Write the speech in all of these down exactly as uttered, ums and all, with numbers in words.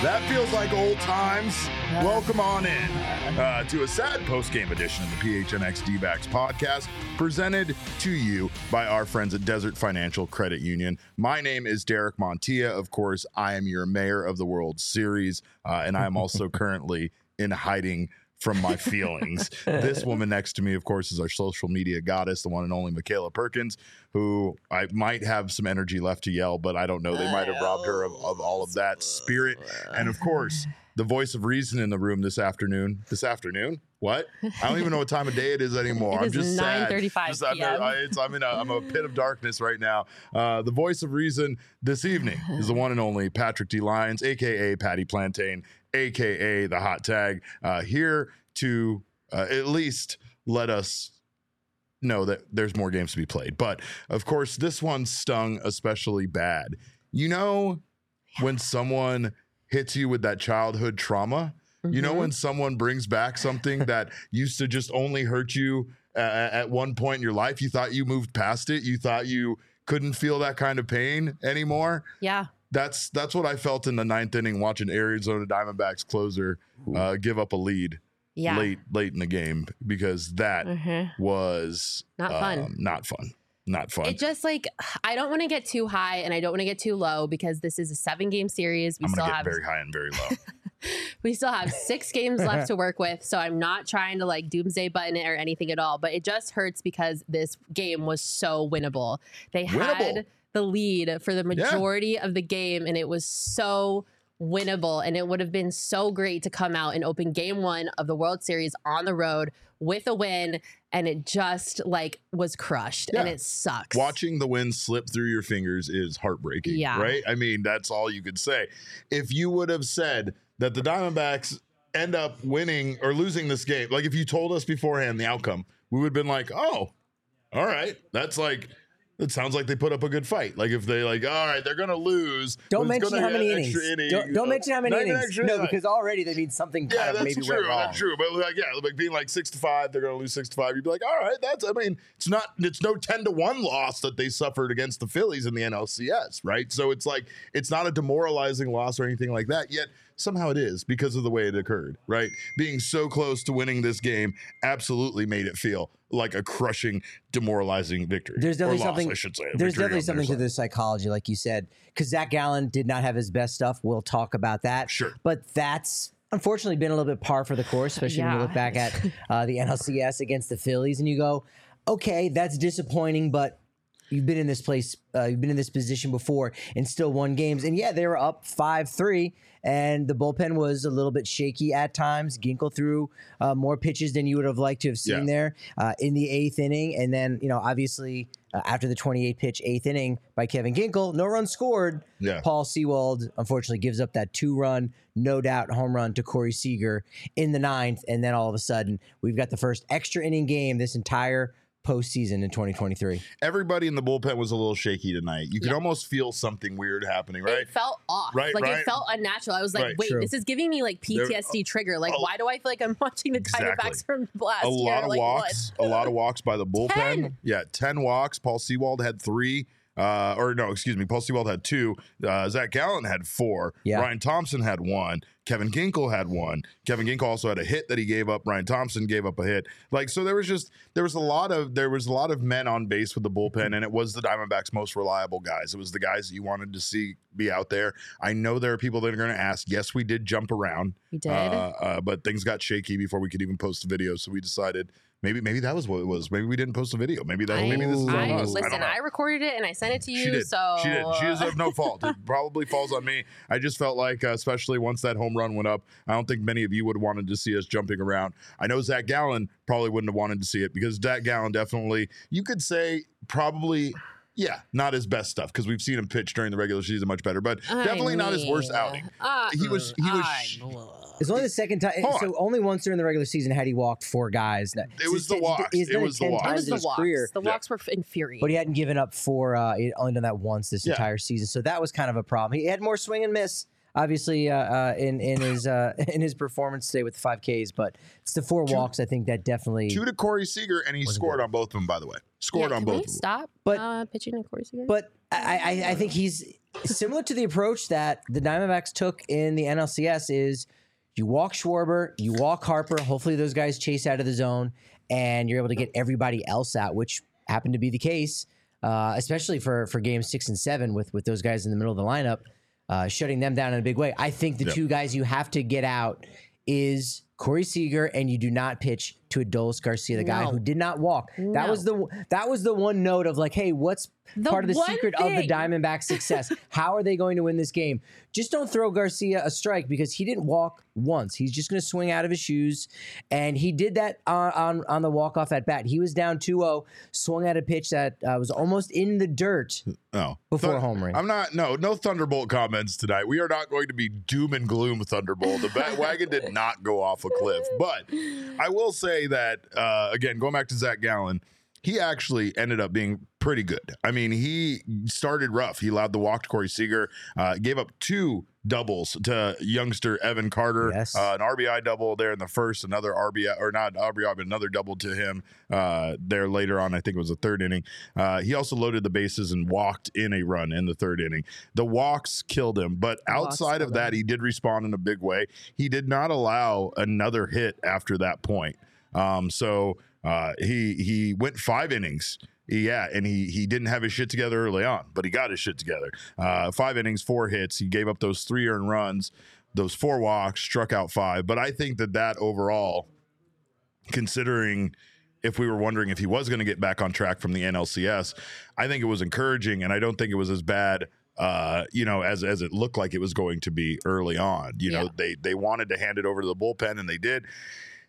That feels like old times. Welcome on in uh, to a sad post-game edition of the P H N X D-backs podcast, presented to you by our friends at Desert Financial Credit Union. My name is Derek Montilla. Of course, I am your mayor of the World Series, uh, and I am also currently in hiding from my feelings. This woman next to me, of course, is our social media goddess, the one and only Michaela Perkins, who I might have some energy left to yell, but I don't know. They might have robbed her of, of all of that spirit. And of course, the voice of reason in the room this afternoon. This afternoon? What? I don't even know what time of day it is anymore. It I'm just sad. Just, I'm, I, it's, I'm in a, I'm a pit of darkness right now. Uh, the voice of reason this evening is the one and only Patrick D. Lyons, a k a. Patty Plantain, a k a the hot tag, uh, here to uh, at least let us know that there's more games to be played. But, of course, this one stung especially bad. You know when someone hits you with that childhood trauma? Mm-hmm. You know when someone brings back something that used to just only hurt you uh, at one point in your life? You thought you moved past it? You thought you couldn't feel that kind of pain anymore? Yeah. That's that's what I felt in the ninth inning watching Arizona Diamondbacks closer uh, give up a lead yeah. late late in the game, because that mm-hmm. was not fun. Um, not fun. Not fun. It just, like, I don't want to get too high and I don't want to get too low, because this is a seven game series. We I'm still get have very high and very low. We still have six games left to work with, so I'm not trying to, like, doomsday button it or anything at all. But it just hurts because this game was so winnable. They winnable. had the lead for the majority yeah. of the game, and it was so winnable, and it would have been so great to come out and open game one of the World Series on the road with a win, and it just, like, was crushed yeah. and it sucks. Watching the win slip through your fingers is heartbreaking, yeah. right? I mean, that's all you could say. If you would have said that the Diamondbacks end up winning or losing this game, like, if you told us beforehand the outcome, we would have been like, oh, all right, that's like, it sounds like they put up a good fight. Like, if they, like, all right, they're going to lose. Don't mention how many innings. Inning, don't don't uh, mention how many innings. No, inning. Because already that means something kind yeah, of that's maybe true, went wrong. That's true. But, like, yeah, like being like six to five, they're going to lose six to five. You'd be like, all right, that's, I mean, it's not, it's no ten to one loss that they suffered against the Phillies in the N L C S, right? So it's like, it's not a demoralizing loss or anything like that. Yet somehow it is, because of the way it occurred, right? Being so close to winning this game absolutely made it feel like a crushing, demoralizing victory. There's definitely or loss, something. I should say. There's definitely something to the psychology, like you said, because Zac Gallen did not have his best stuff. We'll talk about that. Sure. But that's unfortunately been a little bit par for the course, especially yeah. when you look back at uh, the N L C S against the Phillies, and you go, okay, that's disappointing, but you've been in this place, uh, you've been in this position before and still won games. And yeah, they were up five three, and the bullpen was a little bit shaky at times. Ginkel threw uh, more pitches than you would have liked to have seen yeah. there uh, in the eighth inning. And then, you know, obviously uh, after the twenty-eight pitch eighth inning by Kevin Ginkel, no run scored. Yeah. Paul Sewald, unfortunately, gives up that two-run, no doubt home run to Corey Seager in the ninth. And then all of a sudden, we've got the first extra inning game this entire postseason in twenty twenty-three. Everybody in the bullpen was a little shaky tonight. You could yeah. almost feel something weird happening, right? It felt off. Right, like right. It felt unnatural. I was like, right, wait, true. This is giving me like P T S D there, trigger. Like, oh, why do I feel like I'm watching the exactly. Diamondbacks from last year? A lot year? of like, walks. What? A lot of walks by the bullpen. ten. Yeah, ten walks. Paul Sewald had three. Uh, or no, excuse me. Paul Sewald had two. Uh, Zac Gallen had four. Yeah. Ryan Thompson had one. Kevin Ginkel had one. Kevin Ginkel also had a hit that he gave up. Ryan Thompson gave up a hit. Like, so there was just there was a lot of there was a lot of men on base with the bullpen, and it was the Diamondbacks' most reliable guys. It was the guys that you wanted to see be out there. I know there are people that are going to ask. Yes, we did jump around. We did, uh, uh, but things got shaky before we could even post a video, so we decided. Maybe maybe that was what it was. Maybe we didn't post a video. Maybe that. I, maybe this is. I, listen, I, don't know. I recorded it and I sent it to you. She did. So she did. She is of no fault. It probably falls on me. I just felt like, uh, especially once that home run went up. I don't think many of you would have wanted to see us jumping around. I know Zac Gallen probably wouldn't have wanted to see it, because Zac Gallen definitely, you could say probably, yeah, not his best stuff, because we've seen him pitch during the regular season much better, but I definitely mean, not his worst outing. Uh, he was, he was. Sh- it's only the second time. Hold so on. Only once during the regular season had he walked four guys. It so was the walks. It, it was the walks. It was the walks. Career. The walks yeah. were infuriating. But he hadn't given up four. Uh, he only done that once this yeah. entire season, so that was kind of a problem. He had more swing and miss, obviously, uh, uh, in in his uh, in his performance today with the five Ks, but it's the four two, walks. I think that definitely two to Corey Seager, and he scored good. on both of them. By the way, scored yeah, on both. Can we stop but, uh, pitching to Corey Seager? But I, I, I think he's similar to the approach that the Diamondbacks took in the N L C S. Is you walk Schwarber, you walk Harper. Hopefully, those guys chase out of the zone, and you're able to get everybody else out, which happened to be the case, uh, especially for for game six and seven with with those guys in the middle of the lineup. Uh, shutting them down in a big way. I think the yep. two guys you have to get out is Corey Seager, and you do not pitch to Adolis Garcia, the no. guy who did not walk. No. That was the that was the one note of like, hey, what's the part of the secret thing. of the Diamondbacks' success? How are they going to win this game? Just don't throw Garcia a strike, because he didn't walk once. He's just going to swing out of his shoes, and he did that on on, on the walk-off at bat. He was down two oh, swung at a pitch that uh, was almost in the dirt. No. Before Th- home run. I'm not, no, no Thunderbolt comments tonight. We are not going to be doom and gloom Thunderbolt. The bat wagon did not go off a cliff. But I will say that, uh, again, going back to Zac Gallen, he actually ended up being pretty good. I mean, he started rough. He allowed the walk to Corey Seager, uh, gave up two doubles to youngster Evan Carter, yes. uh, an R B I double there in the first, another R B I, or not R B I, but another double to him uh, there later on. I think it was the third inning. Uh, he also loaded the bases and walked in a run in the third inning. The walks killed him, but the outside of that, him. he did respond in a big way. He did not allow another hit after that point. Um, so uh, he he went five innings. Yeah, and he he didn't have his shit together early on, but he got his shit together. Uh, five innings, four hits. He gave up those three earned runs, those four walks, struck out five. But I think that that overall, considering if we were wondering if he was going to get back on track from the N L C S, I think it was encouraging, and I don't think it was as bad Uh, you know, as as it looked like it was going to be early on. You yeah. know, they they wanted to hand it over to the bullpen, and they did.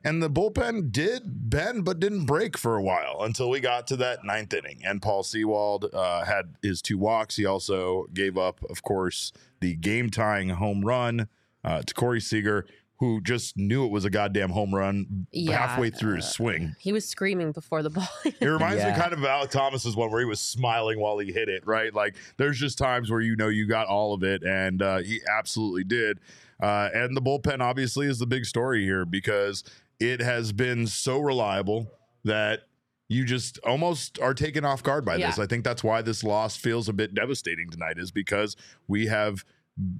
And the bullpen did bend but didn't break for a while until we got to that ninth inning. And Paul Sewald uh, had his two walks. He also gave up, of course, the game-tying home run uh, to Corey Seager, who just knew it was a goddamn home run yeah, halfway through uh, his swing. He was screaming before the ball. It reminds yeah. me kind of Alec Thomas's one where he was smiling while he hit it, right? Like, there's just times where you know you got all of it, and uh, he absolutely did. Uh, and the bullpen, obviously, is the big story here, because it has been so reliable that you just almost are taken off guard by yeah. this. I think that's why this loss feels a bit devastating tonight, is because we have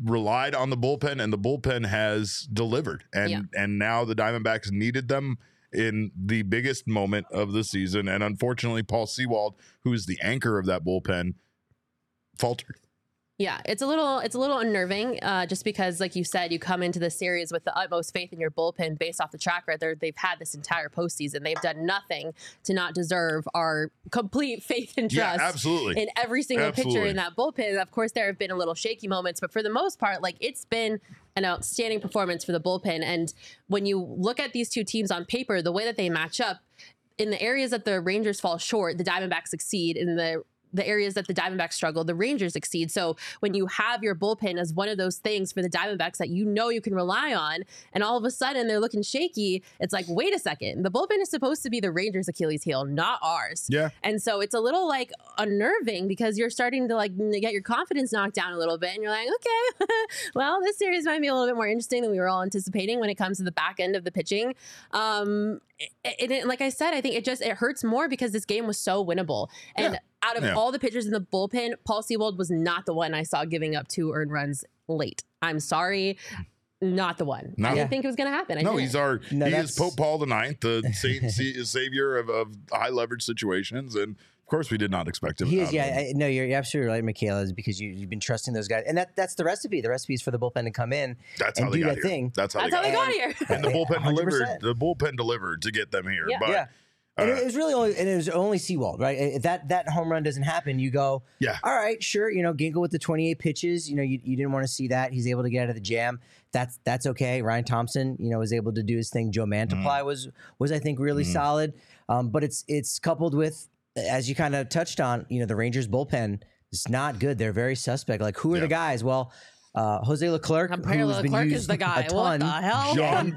relied on the bullpen, and the bullpen has delivered, and yeah. and now the Diamondbacks needed them in the biggest moment of the season, and unfortunately Paul Sewald, who is the anchor of that bullpen, faltered. Yeah, it's a little it's a little unnerving, uh, just because, like you said, you come into the series with the utmost faith in your bullpen based off the track record they've had this entire postseason. They've done nothing to not deserve our complete faith and trust. Yeah, absolutely. In every single absolutely. picture in that bullpen. Of course, there have been a little shaky moments, but for the most part, like, it's been an outstanding performance for the bullpen. And when you look at these two teams on paper, the way that they match up, in the areas that the Rangers fall short, the Diamondbacks succeed. In the the areas that the Diamondbacks struggle, the Rangers exceed. So when you have your bullpen as one of those things for the Diamondbacks that you know you can rely on, and all of a sudden they're looking shaky, it's like, wait a second, the bullpen is supposed to be the Rangers' Achilles heel, not ours. Yeah. And so it's a little, like, unnerving, because you're starting to, like, get your confidence knocked down a little bit, and you're like, okay, well, this series might be a little bit more interesting than we were all anticipating when it comes to the back end of the pitching. Um, it, it, like I said, I think it just, it hurts more because this game was so winnable. And yeah. Out of yeah. all the pitchers in the bullpen, Paul Sewald was not the one I saw giving up two earned runs late. I'm sorry. Not the one. No. I didn't think it was going to happen. I no, didn't. he's our, no, he that's... is Pope Paul the Ninth, the saint, savior of, of high leverage situations. And of course, we did not expect him. He is, yeah. I, no, you're, you're absolutely right, Michaela, is because you, you've been trusting those guys. And that that's the recipe. The recipe is for the bullpen to come in that's and how they do got that here. thing. That's how that's they got, how they got here. And the bullpen one hundred percent delivered. The bullpen delivered to get them here. Yeah. But yeah. And uh, it was really only, and it was only Sewald, right? If that that home run doesn't happen, you go, yeah, all right, sure. You know, Ginkel with the twenty-eight pitches, you know, you, you didn't want to see that. He's able to get out of the jam. That's that's okay. Ryan Thompson, you know, was able to do his thing. Joe Mantiply mm. was was I think really mm. solid. Um, but it's it's coupled with, as you kind of touched on, you know, the Rangers bullpen is not good. They're very suspect. Like, who are yep. the guys? Well, uh, Jose Leclerc, Empire Leclerc is the guy. What the hell? John,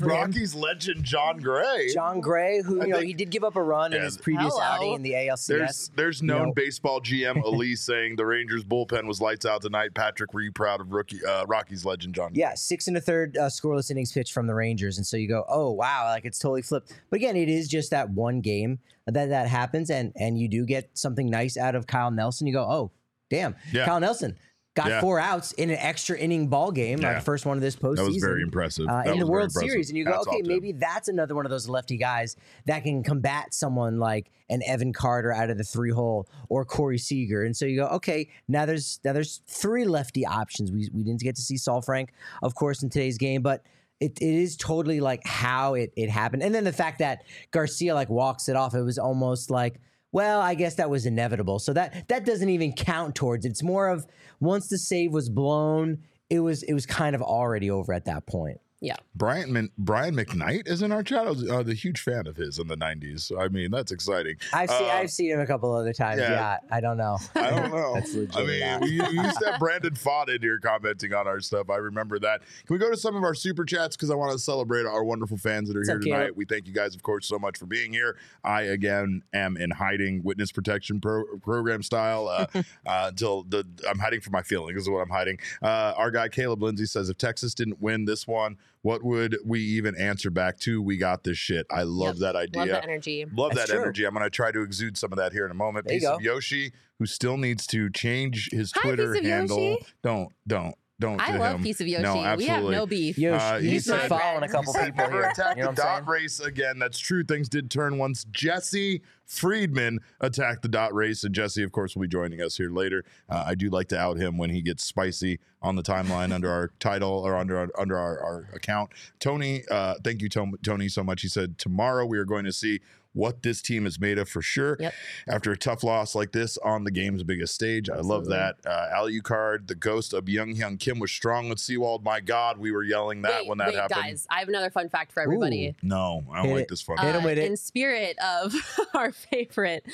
Rockies legend John Gray. John Gray, who I you know he did give up a run in his previous hello. outing in the A L C S. There's, there's known no. baseball G M Elise saying the Rangers bullpen was lights out tonight. Patrick, were you proud of rookie uh, Rockies legend John Gray? Yeah, six and a third uh, scoreless innings pitched from the Rangers, and so you go, oh wow, like it's totally flipped. But again, it is just that one game that that happens, and and you do get something nice out of Kyle Nelson. You go, oh damn, yeah. Kyle Nelson. Got yeah. four outs in an extra inning ball game, yeah. like the first one of this postseason. That was very impressive. Uh, in the World Series. And you go, Hats okay, maybe that's another one of those lefty guys that can combat someone like an Evan Carter out of the three-hole or Corey Seager. And so you go, okay, now there's now there's three lefty options. We we didn't get to see Saul Frank, of course, in today's game, but it, it is totally like how it, it happened. And then the fact that Garcia like walks it off, it was almost like, well, I guess that was inevitable. So that that doesn't even count towards it. It's more of once the save was blown, it was it was kind of already over at that point. Yeah. Brian Brian McKnight is in our chat. I was uh, a huge fan of his in the nineties. I mean, that's exciting. I've seen uh, I've seen him a couple other times. Yeah. yeah I don't know. I don't know. That's legit. I mean, we, we used to have Brandon Fott in here commenting on our stuff. I remember that. Can we go to some of our super chats? Because I want to celebrate our wonderful fans that are What's here up, tonight. Caleb? We thank you guys, of course, so much for being here. I, again, am in hiding witness protection pro- program style uh, uh, until the I'm hiding from my feelings is what I'm hiding. Uh, our guy, Caleb Lindsay, says, if Texas didn't win this one, what would we even answer back to? We got this shit. I love yep. that idea. Love that energy. Love That's that true. energy. I'm going to try to exude some of that here in a moment. There Piece of Yoshi, who still needs to change his Hi, Twitter handle. Yoshi. Don't, don't, don't. I love him. Piece of Yoshi. No, absolutely. We have no beef. Yoshi, uh, he's he following a couple people here. Attack you know the dot race again. That's true. Things did turn once Jesse Friedman attacked the dot race, and Jesse, of course, will be joining us here later. Uh, I do like to out him when he gets spicy on the timeline under our title or under our, under our, our account. Tony, uh, thank you, Tom, Tony, so much. He said tomorrow we are going to see what this team is made of for sure. Yep. After a tough loss like this on the game's biggest stage, Absolutely. I love that. Uh, Alucard, the ghost of Young Hyun Kim was strong with Sewald. My God, we were yelling that wait, when that wait, happened. Guys, I have another fun fact for everybody. Ooh, no, I don't hit like it. this fun fact. Uh, in spirit of our favorite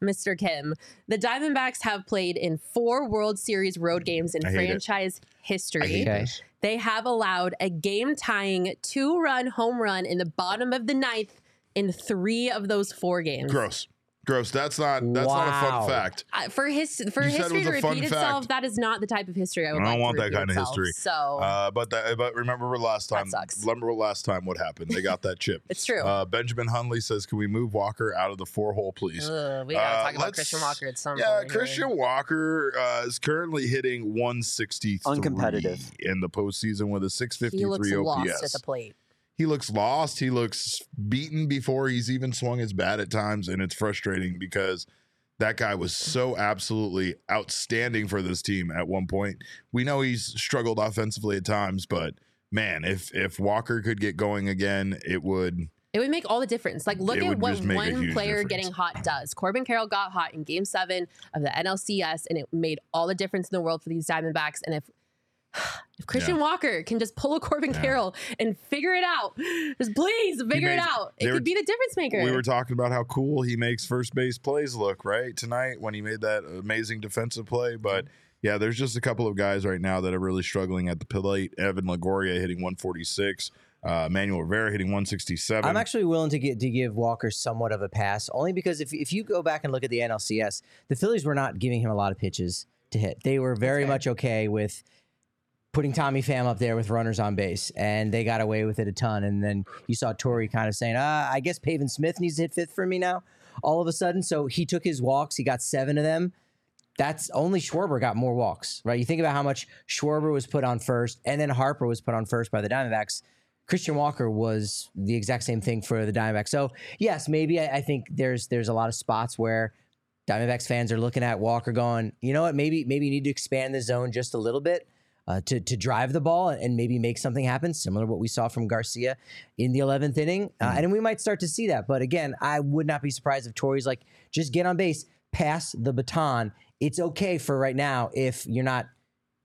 Mister Kim, the Diamondbacks have played in four World Series road games in franchise it. history. They have allowed a game-tying two-run home run in the bottom of the ninth in three of those four games. Gross. Gross. That's not that's wow. not a fun fact. Uh, for his for you history to repeat itself, fact. that is not the type of history I would I don't like want to that kind itself, of history. So uh, but that, but remember last time remember last time what happened. They got that chip. It's true. Uh, Benjamin Hunley says, can we move Walker out of the four hole, please? Uh, we gotta uh, talk about Christian Walker at some point. Yeah, Christian Walker uh, is currently hitting one sixty-three uncompetitive in the postseason with a six fifty-three he looks O P S. Lost at the plate. He looks lost. He looks beaten before he's even swung his bat at times, and it's frustrating because that guy was so absolutely outstanding for this team at one point. We know he's struggled offensively at times, but man, if if Walker could get going again, it would it would make all the difference. Like, look at what one player difference. getting hot does. Corbin Carroll got hot in Game Seven of the N L C S, and it made all the difference in the world for these Diamondbacks. And if If Christian yeah. Walker can just pull a Corbin yeah. Carroll and figure it out, just please figure made, it out. It could were, be the difference maker. We were talking about how cool he makes first base plays look, right? Tonight when he made that amazing defensive play. But yeah, there's just a couple of guys right now that are really struggling at the plate. Evan Longoria hitting one forty-six. Uh, Manuel Rivera hitting one sixty-seven. I'm actually willing to get to give Walker somewhat of a pass, only because if if you go back and look at the N L C S, the Phillies were not giving him a lot of pitches to hit. They were very okay. much okay with putting Tommy Pham up there with runners on base, and they got away with it a ton. And then you saw Torrey kind of saying, ah, I guess Pavin Smith needs to hit fifth for me now all of a sudden. So he took his walks. He got seven of them. That's only Schwarber got more walks, right? You think about how much Schwarber was put on first, and then Harper was put on first by the Diamondbacks. Christian Walker was the exact same thing for the Diamondbacks. So yes, maybe I, I think there's there's a lot of spots where Diamondbacks fans are looking at Walker going, you know what, maybe maybe you need to expand the zone just a little bit. uh, to to drive the ball and maybe make something happen, similar to what we saw from Garcia in the eleventh inning. Uh, mm-hmm. And we might start to see that. But again, I would not be surprised if Torrey's like, just get on base, pass the baton. It's okay for right now if you're not,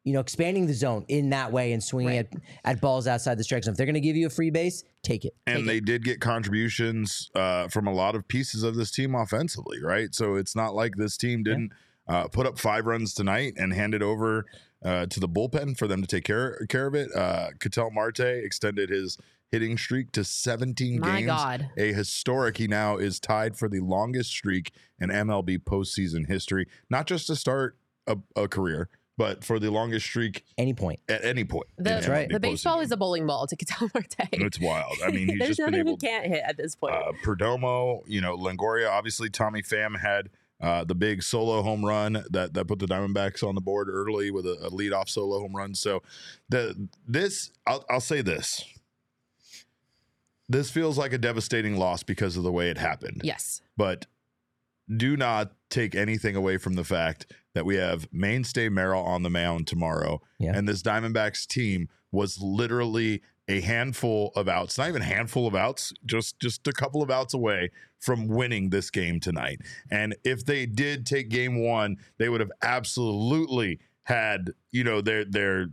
you know, expanding the zone in that way and swinging right. at, at balls outside the strike zone. If they're going to give you a free base, take it. And take they it. did get contributions uh, from a lot of pieces of this team offensively, right? So it's not like this team didn't yeah. uh, put up five runs tonight and hand it over uh, to the bullpen for them to take care, care of it. Uh, Ketel Marte extended his hitting streak to seventeen My games. God. A historic. He now is tied for the longest streak in M L B postseason history, not just to start a, a career, but for the longest streak, any point at any point, the, that's right. The baseball is a bowling ball to Ketel Marte. It's wild. I mean, he's there's just nothing been able, he can't hit at this point. Uh, Perdomo, you know, Longoria. Obviously, Tommy Pham had uh, the big solo home run that that put the Diamondbacks on the board early with a, a leadoff solo home run. So, the this I'll, I'll say this. This feels like a devastating loss because of the way it happened. Yes, but do not take anything away from the fact that we have mainstay Merrill on the mound tomorrow. Yeah. And this Diamondbacks team was literally a handful of outs, not even a handful of outs, just, just a couple of outs away from winning this game tonight. And if they did take game one, they would have absolutely had, you know, their, their,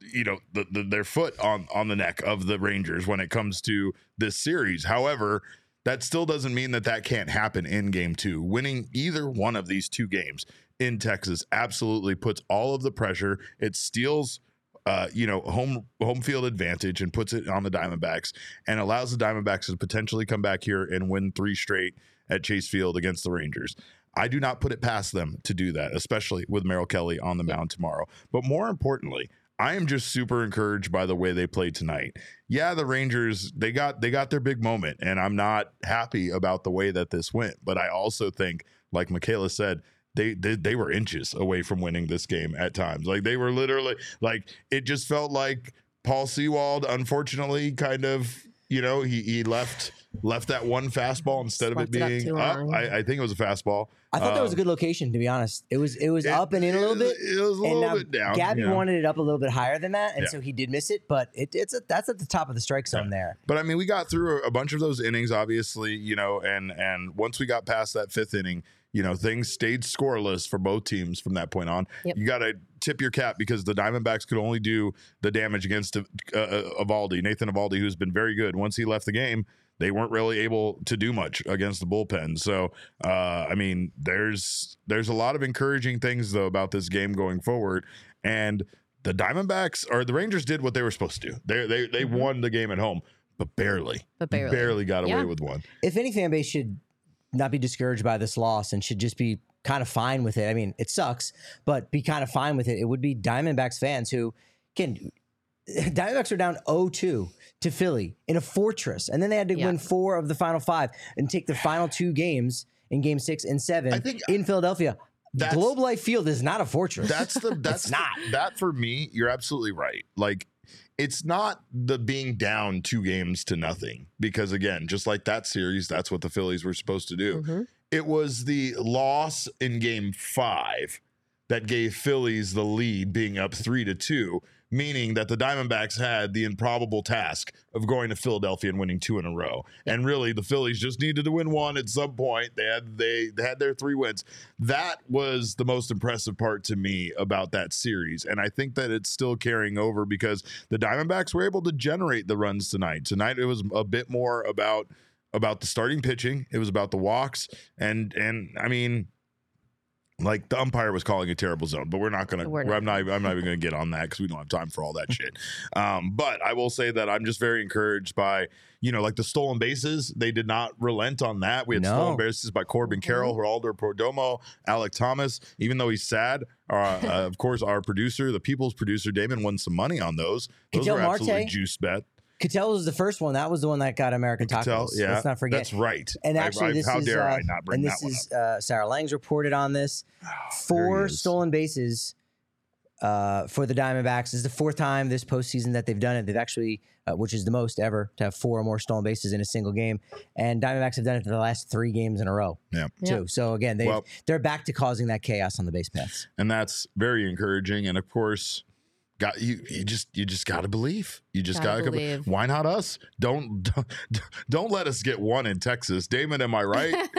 you know, the, the, their foot on, on the neck of the Rangers when it comes to this series. However, that still doesn't mean that that can't happen in game two. Winning either one of these two games in Texas absolutely puts all of the pressure. It steals, uh, you know, home home field advantage and puts it on the Diamondbacks and allows the Diamondbacks to potentially come back here and win three straight at Chase Field against the Rangers. I do not put it past them to do that, especially with Merrill Kelly on the mound tomorrow. But more importantly, I am just super encouraged by the way they played tonight. Yeah, the Rangers, they got they got their big moment, and I'm not happy about the way that this went. But I also think, like Michaela said, they they, they were inches away from winning this game at times. Like, they were literally, like, it just felt like Paul Sewald, unfortunately, kind of, you know, he he left left that one fastball instead Sparked of it being it up. up. I, I think it was a fastball. I thought um, that was a good location, to be honest. It was it was it, up and in a little bit. It was a little and bit down. Gabby yeah. wanted it up a little bit higher than that, and yeah. so he did miss it. But it, it's a, that's at the top of the strike zone yeah. there. But I mean, we got through a bunch of those innings, obviously, you know, and and once we got past that fifth inning, you know, things stayed scoreless for both teams from that point on. Yep. You got to tip your cap because the Diamondbacks could only do the damage against uh, Eovaldi, Nathan Eovaldi, who's been very good. Once he left the game, they weren't really able to do much against the bullpen. So, uh, I mean, there's there's a lot of encouraging things, though, about this game going forward. And the Diamondbacks or the Rangers did what they were supposed to do. They they they mm-hmm. won the game at home, but barely. But barely. Barely got yeah. away with one. If any fan base should not be discouraged by this loss and should just be kind of fine with it. I mean, it sucks, but be kind of fine with it. It would be Diamondbacks fans who can... Diamondbacks are down oh two to Philly in a fortress, and then they had to yeah. win four of the final five and take the final two games in game six and seven in Philadelphia. Globe Life Field is not a fortress. That's the that's the, not that for me. You're absolutely right. Like, it's not the being down two games to nothing because, again, just like that series, that's what the Phillies were supposed to do. Mm-hmm. It was the loss in game five that gave Phillies the lead, being up three to two. Meaning that the Diamondbacks had the improbable task of going to Philadelphia and winning two in a row. And really, the Phillies just needed to win one at some point. They had they, they had their three wins. That was the most impressive part to me about that series. And I think that it's still carrying over because the Diamondbacks were able to generate the runs tonight. Tonight, it was a bit more about, about the starting pitching. It was about the walks. And, and I mean... Like, the umpire was calling a terrible zone, but we're not going to, I'm not, I'm not even going to get on that because we don't have time for all that shit. Um, but I will say that I'm just very encouraged by, you know, like the stolen bases. They did not relent on that. We had no. stolen bases by Corbin Carroll, Geraldo Perdomo, Alec Thomas, even though he's sad. Uh, uh, of course, our producer, the people's producer, Damon, won some money on those. Those Ketel were absolutely Marte. Juice bet. Ketel was the first one. That was the one that got American Tacos. Ketel, yeah, let's not forget. That's right. And actually, I, I, this how is, dare uh, I not bring and this that is one up. Uh, Sarah Lang's reported on this. Oh, Four stolen bases uh, for the Diamondbacks. This is the fourth time this postseason that they've done it. They've actually, uh, which is the most ever, to have four or more stolen bases in a single game. And Diamondbacks have done it for the last three games in a row. Yeah. Too. Yep. So again, they well, they're back to causing that chaos on the base paths. And that's very encouraging. And of course, Got you, you just you just gotta believe. You just gotta, gotta believe. Why not us? Don't, don't don't let us get one in Texas. Damon, am I right?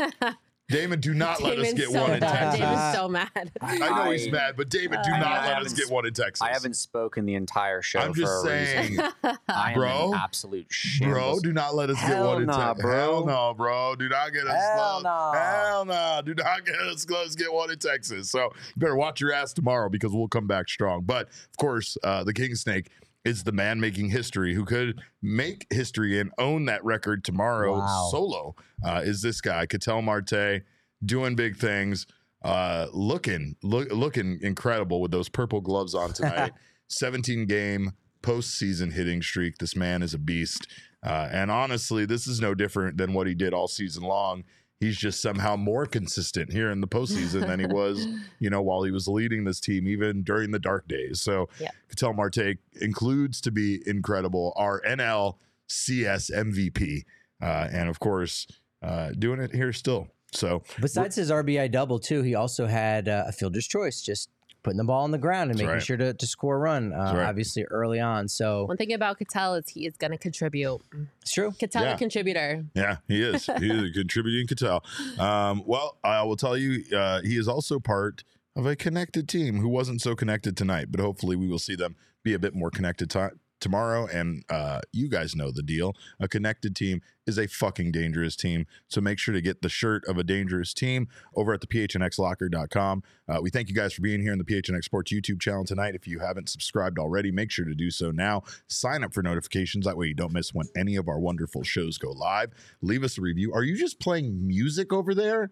Damon, do not Damon's let us get so one bad. in Texas. Damon's so mad. I, I know he's mad, but Damon, do uh, not I let us get one in Texas. I haven't spoken the entire show. I'm just for a saying, I am bro, an absolute shit. Bro, do not let us Hell get one nah, in Texas. Hell no, bro. Do not get us. Hell no. Hell no. Do not get us. Let's get one in Texas. So you better watch your ass tomorrow because we'll come back strong. But of course, uh, the King Snake is the man making history who could make history and own that record tomorrow wow. solo uh, is this guy, Ketel Marte, doing big things, uh, looking look, looking incredible with those purple gloves on tonight. seventeen-game postseason hitting streak. This man is a beast. Uh, and honestly, this is no different than what he did all season long. He's just somehow more consistent here in the postseason than he was, you know, while he was leading this team, even during the dark days. So yep. Ketel Marte includes to be incredible, our N L C S M V P. Uh, and of course, uh, doing it here still. So besides his R B I double too, he also had uh, a fielder's choice, just putting the ball on the ground and making right. sure to, to score a run, uh, right. obviously early on. So one thing about Ketel is he is going to contribute. It's true. Ketel yeah. a contributor. Yeah, he is. He is a contributing Ketel. Um, well, I will tell you, uh, he is also part of a connected team who wasn't so connected tonight, but hopefully we will see them be a bit more connected t- tomorrow. And uh, you guys know the deal. A connected team is a fucking dangerous team. So make sure to get the shirt of a dangerous team over at the P H N X locker dot com. Uh, we thank you guys for being here in the P H N X Sports YouTube channel tonight. If you haven't subscribed already, make sure to do so now. Sign up for notifications. That way you don't miss when any of our wonderful shows go live. Leave us a review. Are you just playing music over there?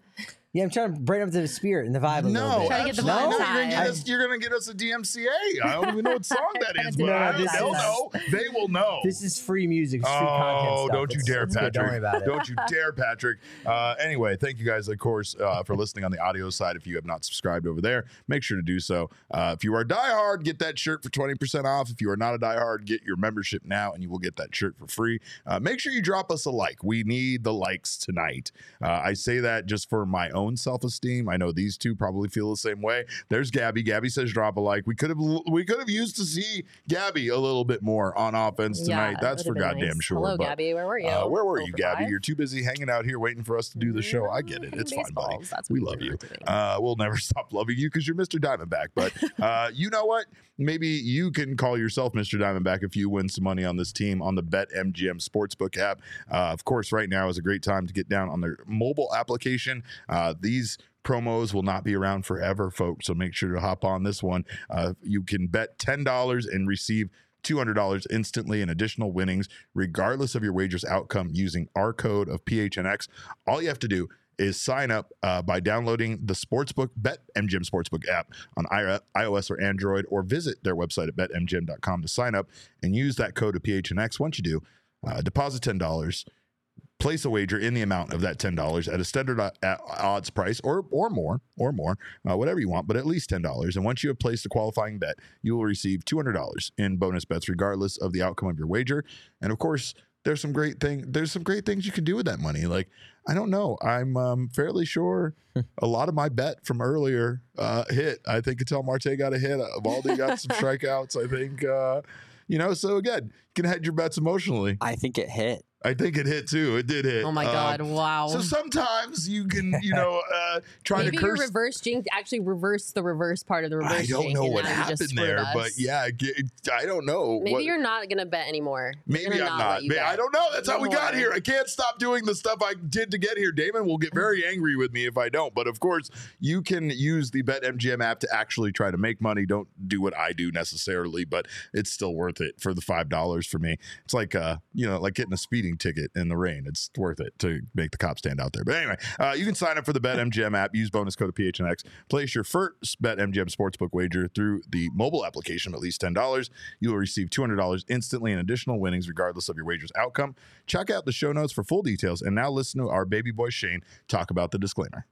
Yeah, I'm trying to bring up the spirit and the vibe a no, little bit. Trying to get the no, you're gonna get us, you're gonna get us a D M C A. I don't even know what song that is, but no, I, this, they'll know. They will know. This is free music. It's free oh, content stuff. Don't you it's, dare, it's Patrick! Don't worry about it. Don't you dare, Patrick! Uh, anyway, thank you guys, of course, uh, for listening on the audio side. If you have not subscribed over there, make sure to do so. Uh, if you are diehard, get that shirt for twenty percent off. If you are not a diehard, get your membership now, and you will get that shirt for free. Uh, make sure you drop us a like. We need the likes tonight. Uh, I say that just for my own. own self-esteem. I know these two probably feel the same way. There's Gabby. Gabby says drop a like. We could have we could have used to see Gabby a little bit more on offense tonight. Yeah, that's for goddamn nice. sure. Hello, but, Gabby. Where were you? Uh, where were Over you, Gabby? Five? You're too busy hanging out here waiting for us to do the show. I get it. It's Baseball. fine, buddy. That's we love you. Uh, we'll never stop loving you because you're Mister Diamondback. But uh, you know what? Maybe you can call yourself Mister Diamondback if you win some money on this team on the BetMGM Sportsbook app. Uh, of course, right now is a great time to get down on their mobile application. Uh, these promos will not be around forever, folks, so make sure to hop on this one. Uh, you can bet ten dollars and receive two hundred dollars instantly in additional winnings, regardless of your wager's outcome, using our code of P H N X. All you have to do is sign up uh, by downloading the Sportsbook BetMGM Sportsbook app on iOS or Android, or visit their website at bet M G M dot com to sign up and use that code of P H N X. Once you do, uh, deposit ten dollars. Place a wager in the amount of that ten dollars at a standard o- at odds price or or more, or more, uh, whatever you want, but at least ten dollars. And once you have placed a qualifying bet, you will receive two hundred dollars in bonus bets regardless of the outcome of your wager. And of course, there's some great thing. There's some great things you can do with that money. Like, I don't know. I'm um, fairly sure a lot of my bet from earlier uh, hit. I think Ketel Marte got a hit. Eovaldi got some strikeouts, I think. Uh, you know, so again, you can hedge your bets emotionally. I think it hit. I think it hit too. It did hit. Oh my God! Um, wow. So sometimes you can, you know, uh, try Maybe to curse. Maybe reverse jinx actually reverse the reverse part of the reverse. I don't know what happened there, us. but yeah, I don't know. Maybe what, you're not gonna bet anymore. Maybe I'm not. not. Maybe, I don't know. That's no how we more. got here. I can't stop doing the stuff I did to get here. Damon will get very angry with me if I don't. But of course, you can use the BetMGM app to actually try to make money. Don't do what I do necessarily, but it's still worth it for the five dollars for me. It's like uh, you know, like getting a speeding ticket in the rain. It's worth it to make the cops stand out there. But anyway, uh, you can sign up for the BetMGM app. Use bonus code P H N X. Place your first BetMGM Sportsbook wager through the mobile application of at least ten dollars. You will receive two hundred dollars instantly in additional winnings regardless of your wager's outcome. Check out the show notes for full details. And now listen to our baby boy Shane talk about the disclaimer.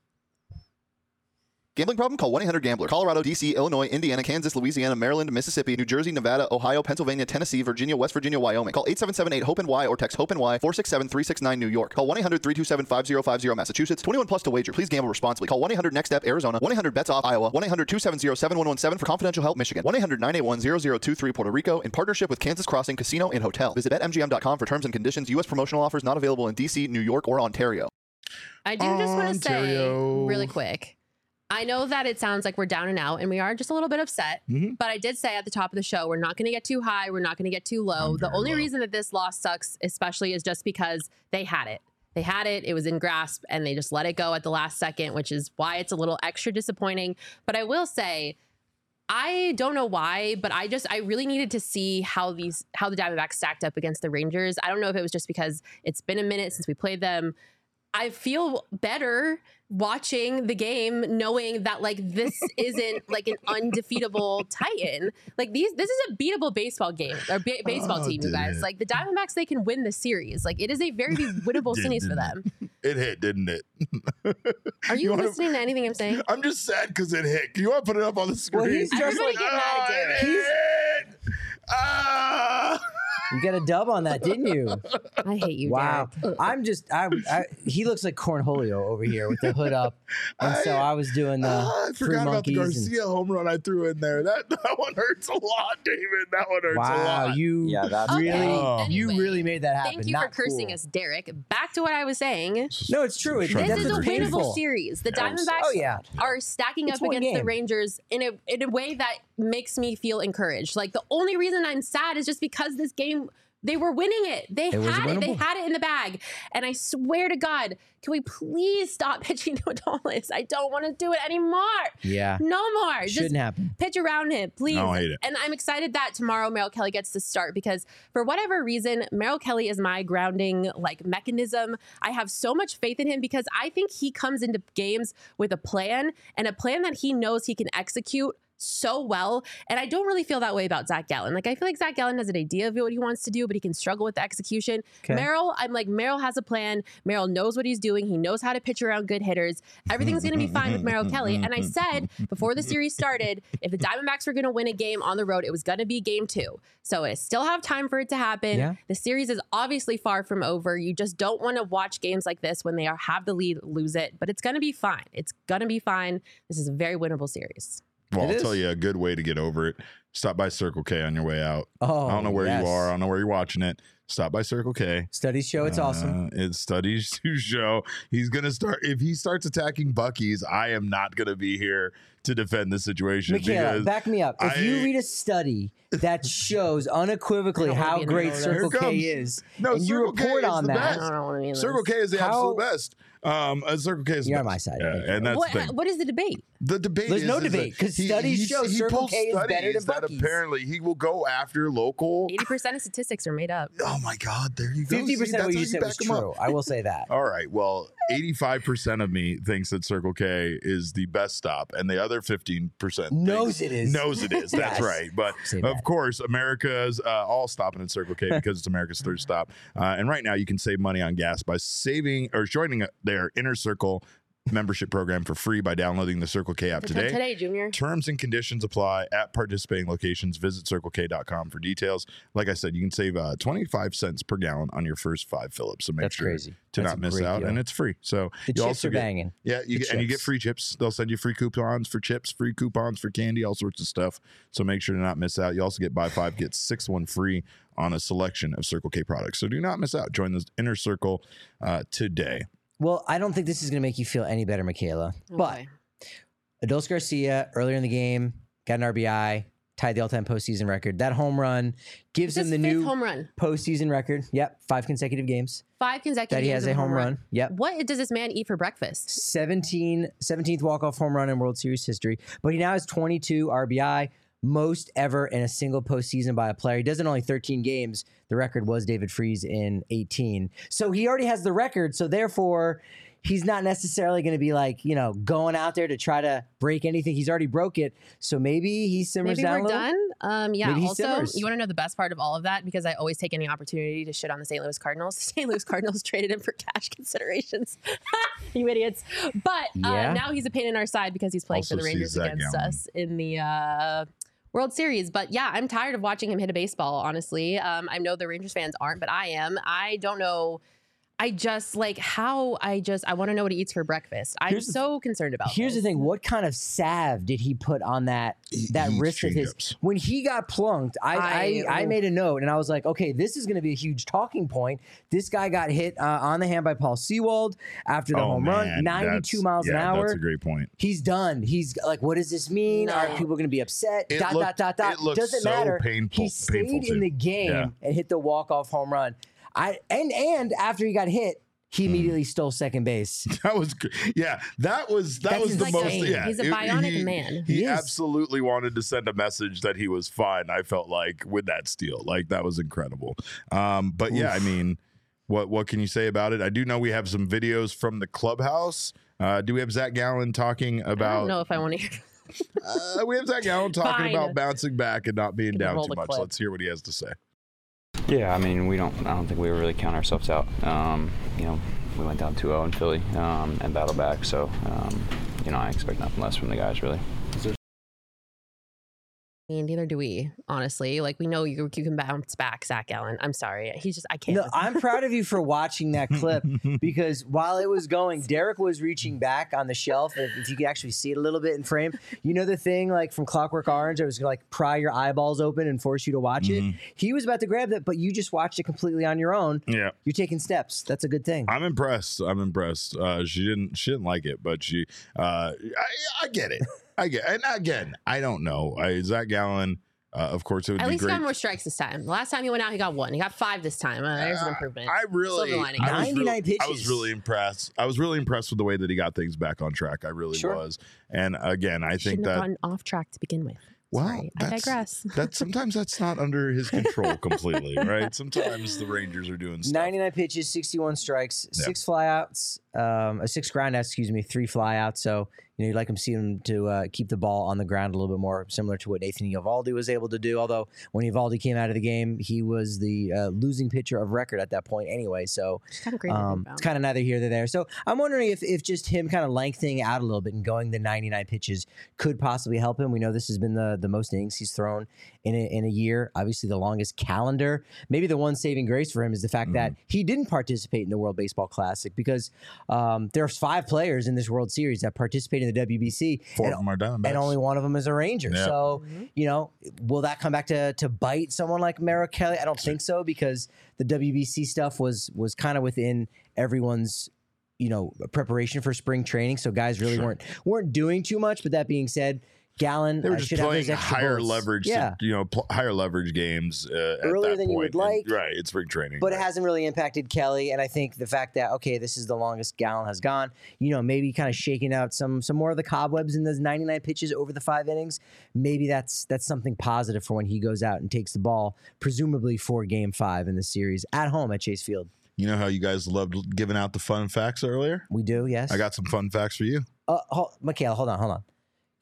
Gambling problem? Call one eight hundred gambler. Colorado, D C, Illinois, Indiana, Kansas, Louisiana, Maryland, Mississippi, New Jersey, Nevada, Ohio, Pennsylvania, Tennessee, Virginia, West Virginia, Wyoming. Call eight seven seven eight hope N Y or text HOPE-NY four six seven three six nine New York. Call one eight hundred three two seven five zero five zero Massachusetts. twenty-one plus to wager. Please gamble responsibly. Call one eight hundred next step Arizona. one eight hundred bets off Iowa. one eight hundred two seven zero seven one one seven for confidential help Michigan. one eight hundred nine eight one zero zero two three Puerto Rico in partnership with Kansas Crossing Casino and Hotel. Visit bet M G M dot com for terms and conditions. U S promotional offers not available in D C, New York, or Ontario. I do just want to say really quick, I know that it sounds like we're down and out and we are just a little bit upset, mm-hmm. but I did say at the top of the show, we're not going to get too high. We're not going to get too low. The only low. reason that this loss sucks, especially, is just because they had it. They had it. It was in grasp and they just let it go at the last second, which is why it's a little extra disappointing. But I will say, I don't know why, but I just I really needed to see how these how the Diamondbacks stacked up against the Rangers. I don't know if it was just because it's been a minute since we played them. I feel better watching the game knowing that, like, this isn't like an undefeatable Titan. Like, these this is a beatable baseball game or ba- baseball oh, team, you guys. It. Like, the Diamondbacks, they can win the series. Like, it is a very winnable series for them. It hit, didn't it? Are you, you listening wanna, to anything I'm saying? I'm just sad because it hit. Can you want to put it up on the screen? Well, he's just like, oh, it hit. Ah. You got a dub on that, didn't you? I hate you, wow. Derek. I'm just, I, I, he looks like Cornholio over here with the hood up. And I, so I was doing the uh, I forgot about the Garcia and, home run I threw in there. That that one hurts a lot, David. That one hurts wow, a lot. Wow, you, yeah, that's really, okay. oh. anyway, you really made that happen. Thank you Not for cursing cool. us, Derek. Back to what I was saying. No, it's true. It, this that's is a painful. winnable series. The Diamondbacks oh, yeah. are stacking it's up against game. the Rangers in a in a way that makes me feel encouraged. Like, the only reason I'm sad is just because this game, they were winning it. They it had it. They had it in the bag. And I swear to God, can we please stop pitching to Adolis? I don't want to do it anymore. Yeah. No more. Shouldn't Just happen. Pitch around him, please. No, I hate it. And I'm excited that tomorrow Merrill Kelly gets to start because for whatever reason, Merrill Kelly is my grounding like mechanism. I have so much faith in him because I think he comes into games with a plan and a plan that he knows he can execute so well. And I don't really feel that way about Zac Gallen. Like, I feel like Zac Gallen has an idea of what he wants to do, but he can struggle with the execution. Okay. Merrill, I'm like, Merrill has a plan. Merrill knows what he's doing. He knows how to pitch around good hitters. Everything's going to be fine with Merrill Kelly. And I said before the series started, if the Diamondbacks were going to win a game on the road, it was going to be game two. So I still have time for it to happen. Yeah. The series is obviously far from over. You just don't want to watch games like this when they are, have the lead, lose it, but it's going to be fine. It's going to be fine. This is a very winnable series. Well, it I'll is. tell you a good way to get over it. Stop by Circle K on your way out. Oh, I don't know where yes. you are. I don't know where you're watching it. Stop by Circle K. Studies show it's uh, awesome. It's studies to show. He's going to start. If he starts attacking Buc-ee's, I am not going to be here to defend the situation. Michaela, back me up. If I, you read a study that shows unequivocally how great Circle K is, no, and Circle you report K is on that. I don't want to Circle K is the how, absolute best. Um, uh, Circle K is You're best. on my side. Uh, and that's what, what is the debate? The debate There's is, no debate because studies show he Circle K is better than Buc-ee's. Apparently, he will go after local. eighty percent of statistics are made up. Oh, my God. There you go. fifty percent See, of what you said was true. I will say that. All right. Well, eighty-five percent of me thinks that Circle K is the best stop, and the other fifteen percent knows thinks, it is. Knows it is. That's yes. right. But, of that. course, America's uh, all stopping at Circle K because it's America's third stop. Uh, and right now, you can save money on gas by saving or joining their Inner Circle membership program for free by downloading the Circle K app today. Today, Junior. Terms and conditions apply at participating locations. Visit circle k dot com for details. Like I said, you can save uh, twenty-five cents per gallon on your first five fill-ups. So make That's sure crazy. to That's not miss out. Deal. And it's free. So the you chips also are get, banging. Yeah, you get, and you get free chips. They'll send you free coupons for chips, free coupons for candy, all sorts of stuff. So make sure to not miss out. You also get buy five, get six one free on a selection of Circle K products. So do not miss out. Join the Inner Circle uh, today. Well, I don't think this is going to make you feel any better, Michaela. Okay. But Adolis Garcia, earlier in the game, got an R B I, tied the all-time postseason record. That home run gives him the new home run. postseason record. Yep, five consecutive games. Five consecutive that games. That he has a home, home run. run. Yep. What does this man eat for breakfast? seventeenth walk-off home run in World Series history. But he now has twenty-two R B I, most ever in a single postseason by a player. He does it in only thirteen games. The record was David Freese in eighteen. So he already has the record. So therefore, he's not necessarily going to be like, you know, going out there to try to break anything. He's already broke it. So maybe he simmers maybe down a little. Maybe we're done? Um, yeah. Maybe also, you want to know the best part of all of that? Because I always take any opportunity to shit on the Saint Louis Cardinals. The Saint Louis Cardinals traded him for cash considerations. You idiots. But yeah. uh, now he's a pain in our side because he's playing also for the Rangers against Gallen. us in the uh, World Series. But yeah, I'm tired of watching him hit a baseball, honestly. Um, I know the Rangers fans aren't, but I am. I don't know. I just like how I just I want to know what he eats for breakfast. I'm here's so th- concerned about Here's this. the thing. What kind of salve did he put on that that he wrist of his ups. When he got plunked? I, I I made a note and I was like, OK, this is going to be a huge talking point. This guy got hit uh, on the hand by Paul Sewald after the oh, home man. run. ninety-two miles yeah, an hour. That's a great point. He's done. He's like, what does this mean? No. Are people going to be upset? It dot, looked, dot, dot, dot. It Doesn't so matter. Painful, he stayed painful in the game yeah. and hit the walk off home run. I and and after he got hit, he immediately mm. stole second base. That was yeah. That was that That's was the like most. Yeah, he's a bionic it, he, man. He, he absolutely wanted to send a message that he was fine. I felt like with that steal, like that was incredible. Um, but Oof. yeah, I mean, what what can you say about it? I do know we have some videos from the clubhouse. Uh, do we have Zac Gallen talking about? I don't know if I want to hear. uh, we have Zac Gallen talking fine. about bouncing back and not being down too much. Clip. Let's hear what he has to say. Yeah, I mean, we don't. I don't think we really count ourselves out. Um, you know, we went down two oh in Philly um, and battled back. So, um, you know, I expect nothing less from the guys, really. I mean, neither do we, honestly. Like, we know you, you can bounce back, Zac Gallen. I'm sorry, he's just I can't. No, I'm proud of you for watching that clip because while it was going, Derek was reaching back on the shelf. If, if you could actually see it a little bit in frame, you know the thing like from Clockwork Orange, I was gonna like pry your eyeballs open and force you to watch mm-hmm. it. He was about to grab that, but you just watched it completely on your own. Yeah, you're taking steps. That's a good thing. I'm impressed. I'm impressed. Uh, she didn't. She didn't like it, but she. Uh, I, I get it. I get, and again, I don't know. I, Zac Gallen, uh, of course, it would At be great. At least he got more strikes this time. The last time he went out, he got one. He got five this time. Uh, there's uh, an improvement. I really, I was really, pitches. I was really impressed. I was really impressed with the way that he got things back on track. I really sure. was. And again, I he think that gotten off track to begin with. Wow, well, I digress. That sometimes that's not under his control completely, right? Sometimes the Rangers are doing stuff. ninety-nine pitches, sixty-one strikes, yeah. six flyouts, um, a six groundouts, excuse me, three flyouts. So you know you'd like him see him to uh, keep the ball on the ground a little bit more, similar to what Nathan Eovaldi was able to do. Although when Eovaldi came out of the game, he was the uh, losing pitcher of record at that point anyway. So um, it's kind of neither here nor there. So I'm wondering if if just him kind of lengthening out a little bit and going the ninety-nine pitches could possibly help him. We know this has been the the most innings he's thrown in a, in a year, obviously the longest calendar. Maybe the one saving grace for him is the fact mm-hmm. that he didn't participate in the World Baseball Classic because um, there's five players in this World Series that participate in the W B C. Four and, of them are Diamondbacks. And only one of them is a Ranger. Yeah. So, mm-hmm. you know, will that come back to, to bite someone like Merrill Kelly? I don't think so because the W B C stuff was was kind of within everyone's you know preparation for spring training. So guys really sure. weren't weren't doing too much. But that being said, Gallen, they were just playing higher goals. leverage, yeah. you know, pl- higher leverage games uh, earlier at that than point. you would like, and, right? It's spring training, but right. it hasn't really impacted Kelly. And I think the fact that okay, this is the longest Gallen has gone, you know, maybe kind of shaking out some some more of the cobwebs in those ninety-nine pitches over the five innings. Maybe that's that's something positive for when he goes out and takes the ball, presumably for Game Five in the series at home at Chase Field. You know how you guys loved giving out the fun facts earlier? We do, yes. I got some fun facts for you. Uh, hold, Michaela, hold on, hold on.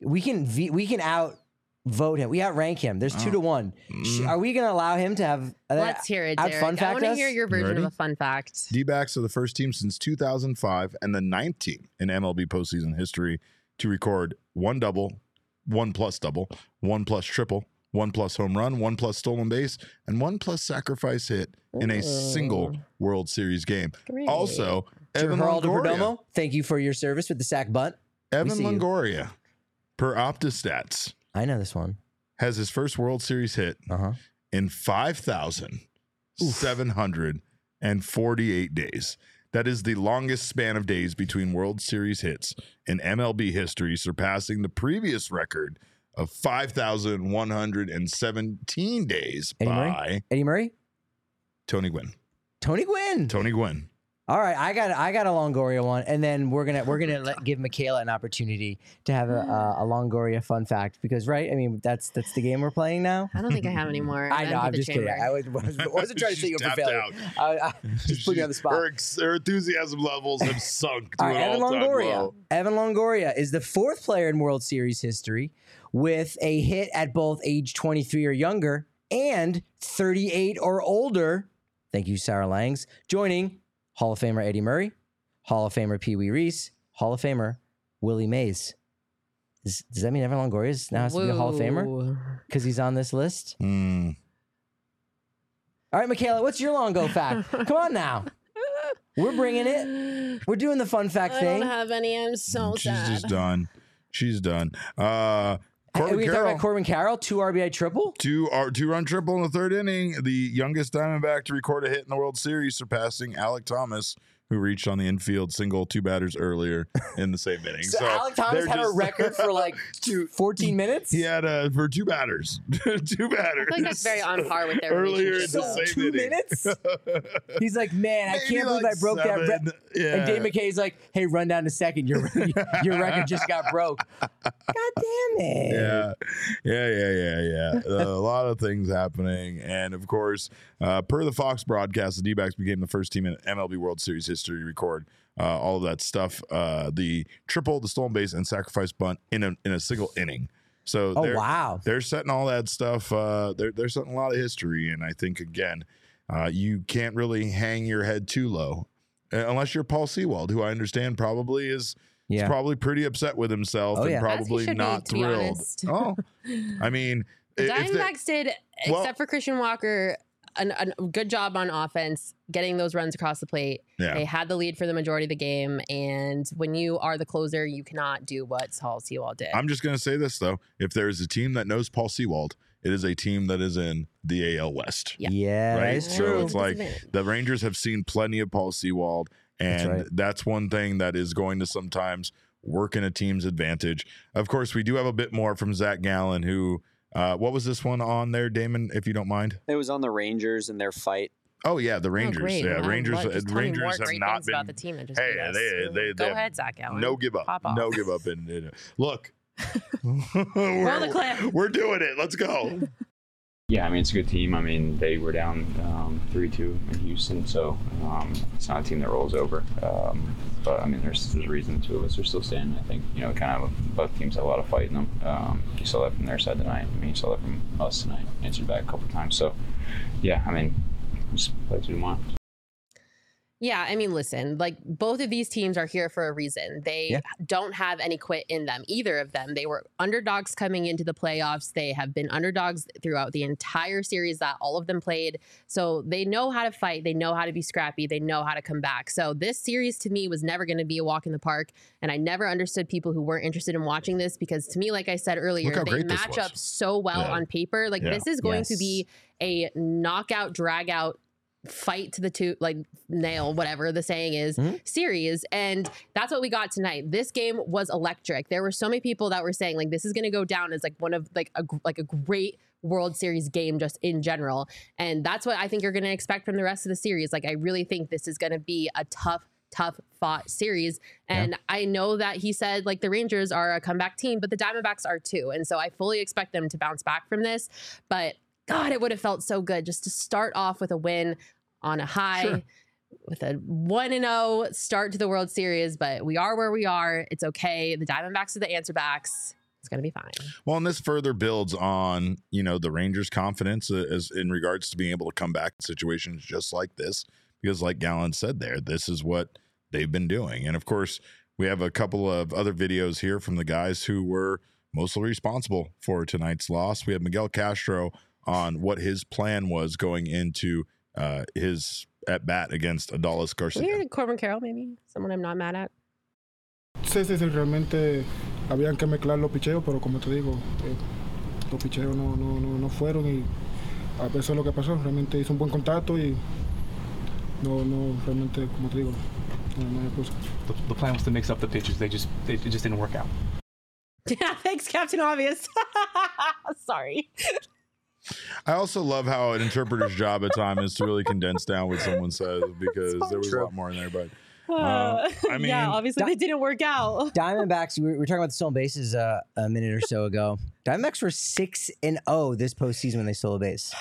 We can v- we can outvote him. We outrank him. There's two oh. to one. Mm. Are we going to allow him to have? Uh, Let's hear it, Derek. Fun fact I want to hear your version of a fun fact. D-backs are the first team since two thousand five and the ninth team in M L B postseason history to record one double, one plus double, one plus triple, one plus home run, one plus stolen base, and one plus sacrifice hit in a single World Series game. Great. Also, Evan Geraldo Perdomo, thank you for your service with the sack bunt. Evan Longoria. You. Per OptiStats, I know this one, has his first World Series hit uh-huh. in five thousand seven hundred forty-eight days. That is the longest span of days between World Series hits in M L B history, surpassing the previous record of five thousand one hundred seventeen days Eddie by Murray? Eddie Murray? Tony Gwynn. Tony Gwynn. Tony Gwynn. All right, I got I got a Longoria one, and then we're gonna we're gonna let, give Michaela an opportunity to have a, a Longoria fun fact because right, I mean that's that's the game we're playing now. I don't think I have any more. I know, I'm just kidding. I was, wasn't trying to set you up for failure. I, I just put you on the spot. Her, ex, her enthusiasm levels have sunk to an all-time low. Evan Longoria is the fourth player in World Series history with a hit at both age twenty-three or younger and thirty-eight or older. Thank you, Sarah Langs, joining Hall of Famer Eddie Murray, Hall of Famer Pee Wee Reese, Hall of Famer Willie Mays. Does, does that mean Evan Longoria now has Whoa. to be a Hall of Famer? Because he's on this list? Mm. All right, Michaela, what's your Longo fact? Come on now. We're bringing it. We're doing the fun fact I thing. I don't have any. I'm so She's sad. She's just done. She's done. Uh, Corbin Are we talking about Corbin Carroll? Two R B I triple? Two uh, two-run triple in the third inning. The youngest Diamondback to record a hit in the World Series, surpassing Alec Thomas, who reached on the infield single two batters earlier in the same inning. so, so Alec Thomas had just... a record for like two, fourteen minutes? He had uh, for two batters. two batters. I think that's very on par with their earlier in the same two inning. minutes? He's like, man, Maybe I can't like believe I broke seven. that. Re-. Yeah. And Dave McKay's like, hey, run down to second. Your, your record just got broke. God damn it. Yeah, yeah, yeah, yeah, yeah. uh, a lot of things happening. And, of course, uh, per the Fox broadcast, the D-backs became the first team in M L B World Series history to record uh, all of that stuff, uh, the triple, the stolen base, and sacrifice bunt in a in a single inning. So oh, they're, wow. they're setting all that stuff. Uh, they're they're setting a lot of history, and I think again, uh, you can't really hang your head too low, unless you're Paul Sewald, who I understand probably is. Yeah. He's probably pretty upset with himself oh, and yeah. probably not be, thrilled. Oh, I mean, the Diamondbacks did, well, except for Christian Walker. An, a good job on offense, getting those runs across the plate. Yeah. They had the lead for the majority of the game, and when you are the closer, you cannot do what Paul Sewald did. I'm just going to say this, though. If there is a team that knows Paul Sewald, it is a team that is in the A L West. Yeah, yeah right? It's true. So it's like the Rangers have seen plenty of Paul Sewald, and that's, right. that's one thing that is going to sometimes work in a team's advantage. Of course, we do have a bit more from Zac Gallen, who... Uh, what was this one on there, Damon, if you don't mind? It was on the Rangers and their fight. Oh, yeah, the Rangers. Oh, great. Yeah, wow. Rangers uh, Rangers have not been... about the team just hey, they, they, they, Go they ahead, Zac Gallen. No give up. Pop off. No give up. And, and, look, we're, the clip. we're doing it. Let's go. Yeah, I mean, it's a good team. I mean, they were down um, three two in Houston, so um, it's not a team that rolls over. Um, but, I mean, there's, there's a reason the two of us are still standing, I think. You know, kind of both teams have a lot of fight in them. Um, you saw that from their side tonight. I mean, you saw that from us tonight. Answered back a couple of times. So, yeah, I mean, just play through tomorrow. Yeah, I mean, listen, like both of these teams are here for a reason. They yeah. don't have any quit in them, either of them. They were underdogs coming into the playoffs. They have been underdogs throughout the entire series that all of them played. So they know how to fight. They know how to be scrappy. They know how to come back. So this series to me was never going to be a walk in the park. And I never understood people who weren't interested in watching this because to me, like I said earlier, they match up so well yeah. on paper. Like yeah. this is going yes. to be a knockout, drag out. Fight to the two, like nail, whatever the saying is, mm-hmm. series. And that's what we got tonight. This game was electric. There were so many people that were saying like, this is going to go down as like one of like a, like a great World Series game just in general. And that's what I think you're going to expect from the rest of the series. Like, I really think this is going to be a tough, tough fought series. And yeah. I know that he said like the Rangers are a comeback team, but the Diamondbacks are too. And so I fully expect them to bounce back from this, but God, it would have felt so good just to start off with a win on a high sure. with a one and oh start to the World Series. But we are where we are. It's okay. The Diamondbacks are the answer backs. It's going to be fine. Well, and this further builds on, you know, the Rangers' confidence as in regards to being able to come back in situations just like this. Because like Gallen said there, this is what they've been doing. And, of course, we have a couple of other videos here from the guys who were mostly responsible for tonight's loss. We have Miguel Castro on what his plan was going into uh, his at-bat against Adolis Garcia. Maybe Corbin Carroll, maybe? Someone I'm not mad at? Sí, sí, sí. Realmente habían que mezclar los picheos, pero como te digo, los picheos no, no, no, no fueron y a pesar de lo que pasó, realmente hizo un buen contacto y no, no, realmente, como te digo, no hay excusa. The plan was to mix up the pitches. They just, they, it just didn't work out. Yeah, thanks, Captain Obvious. Sorry. I also love how an interpreter's job at time is to really condense down what someone says, because there was true. a lot more in there. But uh, I mean, yeah, obviously di- they didn't work out. Diamondbacks, we were talking about the stolen bases uh, a minute or so ago. Diamondbacks were six and zero this postseason when they stole a base.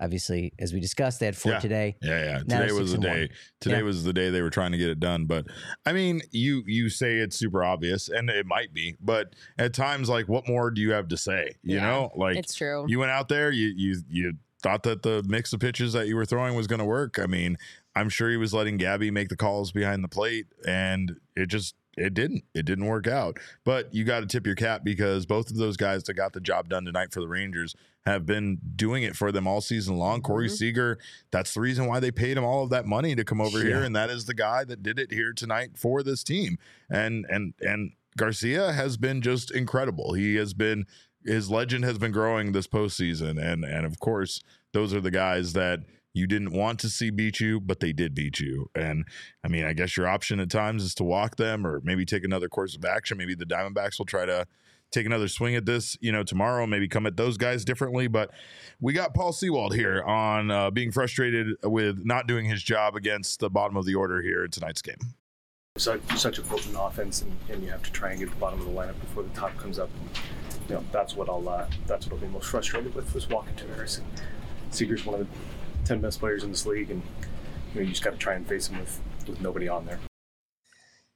Obviously, as we discussed, they had four yeah. today. Yeah, yeah. Now today was the day. One. Today yeah. was the day they were trying to get it done. But I mean, you you say it's super obvious, and it might be, but at times, like, what more do you have to say? You yeah, know, like, it's true. You went out there, you you you thought that the mix of pitches that you were throwing was going to work. I mean, I'm sure he was letting Gabby make the calls behind the plate, and it just. It didn't. It didn't work out. But you got to tip your cap, because both of those guys that got the job done tonight for the Rangers have been doing it for them all season long. Corey mm-hmm. Seager, that's the reason why they paid him all of that money to come over yeah. here, and that is the guy that did it here tonight for this team. And and and Garcia has been just incredible. He has been his legend has been growing this postseason, and and of course those are the guys that. You didn't want to see beat you, but they did beat you. And, I mean, I guess your option at times is to walk them or maybe take another course of action. Maybe the Diamondbacks will try to take another swing at this, you know, tomorrow, maybe come at those guys differently. But we got Paul Sewald here on uh, being frustrated with not doing his job against the bottom of the order here in tonight's game. So, such a potent offense, and, and you have to try and get the bottom of the lineup before the top comes up. And, you know, that's what I'll uh, that's what I'll be most frustrated with, was walking to Harrison. Seager's one of the ten best players in this league, and you know, you just got to try and face them with, with nobody on there.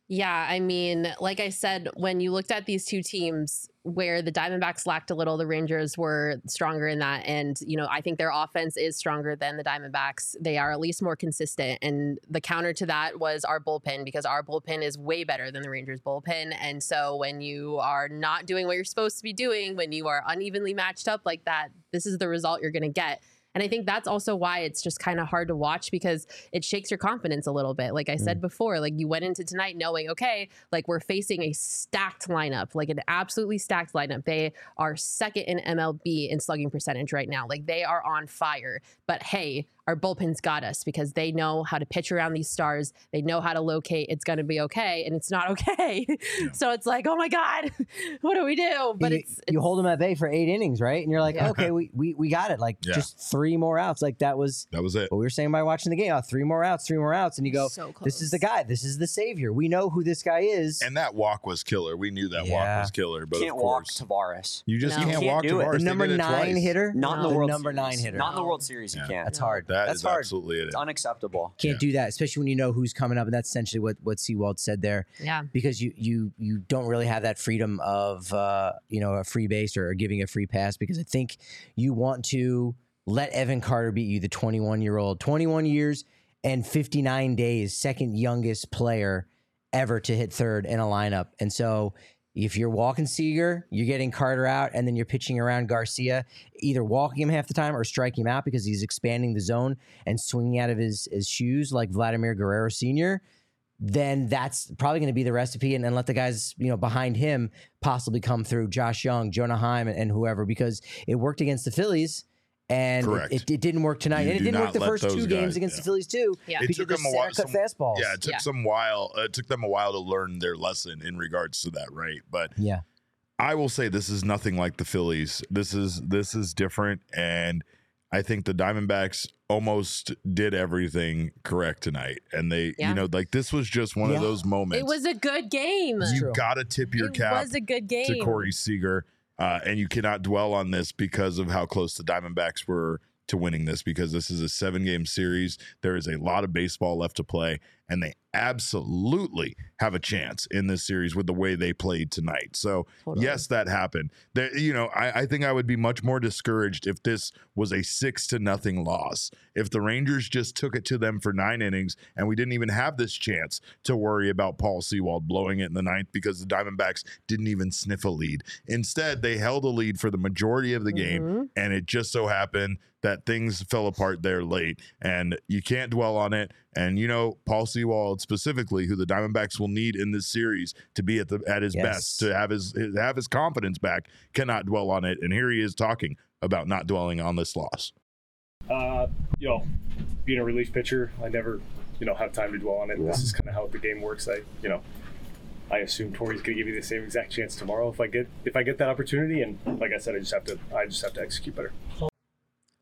Yeah, I mean, like I said, when you looked at these two teams, where the Diamondbacks lacked a little, the Rangers were stronger in that. And, you know, I think their offense is stronger than the Diamondbacks. They are at least more consistent. And the counter to that was our bullpen, because our bullpen is way better than the Rangers' bullpen. And so when you are not doing what you're supposed to be doing, when you are unevenly matched up like that, this is the result you're going to get. And I think that's also why it's just kind of hard to watch, because it shakes your confidence a little bit. Like I said before, like, you went into tonight knowing, okay, like, we're facing a stacked lineup, like an absolutely stacked lineup. They are second in M L B in slugging percentage right now. Like, they are on fire. But hey, our bullpen's got us, because they know how to pitch around these stars. They know how to locate. It's going to be okay. And it's not okay. Yeah. So it's like, oh my God, what do we do? But you, it's, it's you hold them at bay for eight innings, right? And you're like, yeah. okay, we, we we got it. Like yeah. just three more outs. Like that was that was it. What we were saying by watching the game. Oh, three more outs, three more outs. And you go, so this is the guy. This is the savior. We know who this guy is. And that walk was killer. We knew that yeah. walk was killer. But can't of course, walk Tavares. You just no. can't, you can't walk Tavaris. The number nine hitter, not no. in the World number Series. nine hitter, not in the World Series. You yeah. can't. That's no. hard. That That that's is hard. Absolutely it. It's unacceptable. Can't yeah. do that, especially when you know who's coming up, and that's essentially what what Sewald said there. Yeah, because you you you don't really have that freedom of uh, you know, a free base or giving a free pass, because I think you want to let Evan Carter beat you, the twenty-one year old, twenty-one years and fifty-nine days, second youngest player ever to hit third in a lineup, and so. If you're walking Seager, you're getting Carter out, and then you're pitching around Garcia, either walking him half the time or striking him out, because he's expanding the zone and swinging out of his, his shoes like Vladimir Guerrero Senior, then that's probably going to be the recipe, and, and let the guys, you know, behind him possibly come through, Josh Young, Jonah Heim, and, and whoever, because it worked against the Phillies. And it, it, it didn't work tonight. You and it didn't work the first two guys, games against yeah. the Phillies, too. Yeah. It took them a while. Some, fastballs. Yeah, it took yeah. some while. Uh, it took them a while to learn their lesson in regards to that, right? But yeah, I will say this is nothing like the Phillies. This is this is different, and I think the Diamondbacks almost did everything correct tonight. And they, yeah. you know, like, this was just one yeah. of those moments. It was a good game. You got to tip your it cap. It was a good game to Corey Seager. Uh, and you cannot dwell on this because of how close the Diamondbacks were to winning this, because this is a seven-game series. There is a lot of baseball left to play, and they absolutely have a chance in this series with the way they played tonight. So, Hold yes, on. that happened. There, you know, I, I think I would be much more discouraged if this was a six to nothing loss. If the Rangers just took it to them for nine innings, and we didn't even have this chance to worry about Paul Sewald blowing it in the ninth, because the Diamondbacks didn't even sniff a lead. Instead, they held a lead for the majority of the mm-hmm. game, and it just so happened that things fell apart there late, and you can't dwell on it. And, you know, Paul Sewald specifically, who the Diamondbacks will need in this series to be at the at his yes. best, to have his, his have his confidence back, cannot dwell on it. And here he is talking about not dwelling on this loss. Uh, you know, being a relief pitcher, I never, you know, have time to dwell on it. Yeah. This is kind of how the game works. I, you know, I assume Torrey's going to give me the same exact chance tomorrow if I get if I get that opportunity. And like I said, I just have to I just have to execute better.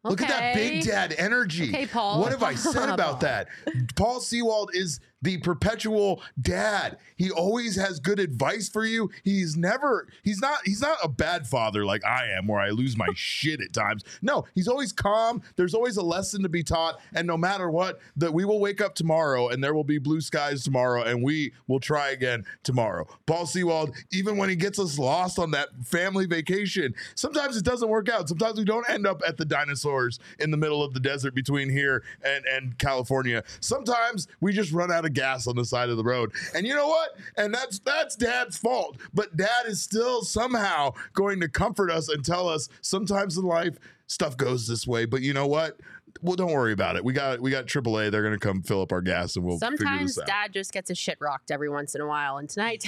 Okay. Look at that big dad energy. Okay, Paul. What have I said about that? Paul Sewald is the perpetual dad. He always has good advice for you. He's never, he's not, he's not a bad father like I am, where I lose my shit at times. No, he's always calm. There's always a lesson to be taught. And no matter what, that we will wake up tomorrow and there will be blue skies tomorrow and we will try again tomorrow. Paul Sewald, even when he gets us lost on that family vacation, sometimes it doesn't work out. Sometimes we don't end up at the dinosaurs in the middle of the desert between here and, and California. Sometimes we just run out of gas on the side of the road, and you know what, and that's that's dad's fault, but dad is still somehow going to comfort us and tell us sometimes in life stuff goes this way, but you know what, well, don't worry about it, we got we got triple A, they're gonna come fill up our gas and we'll sometimes figure this out. Dad just gets a shit rocked every once in a while, and tonight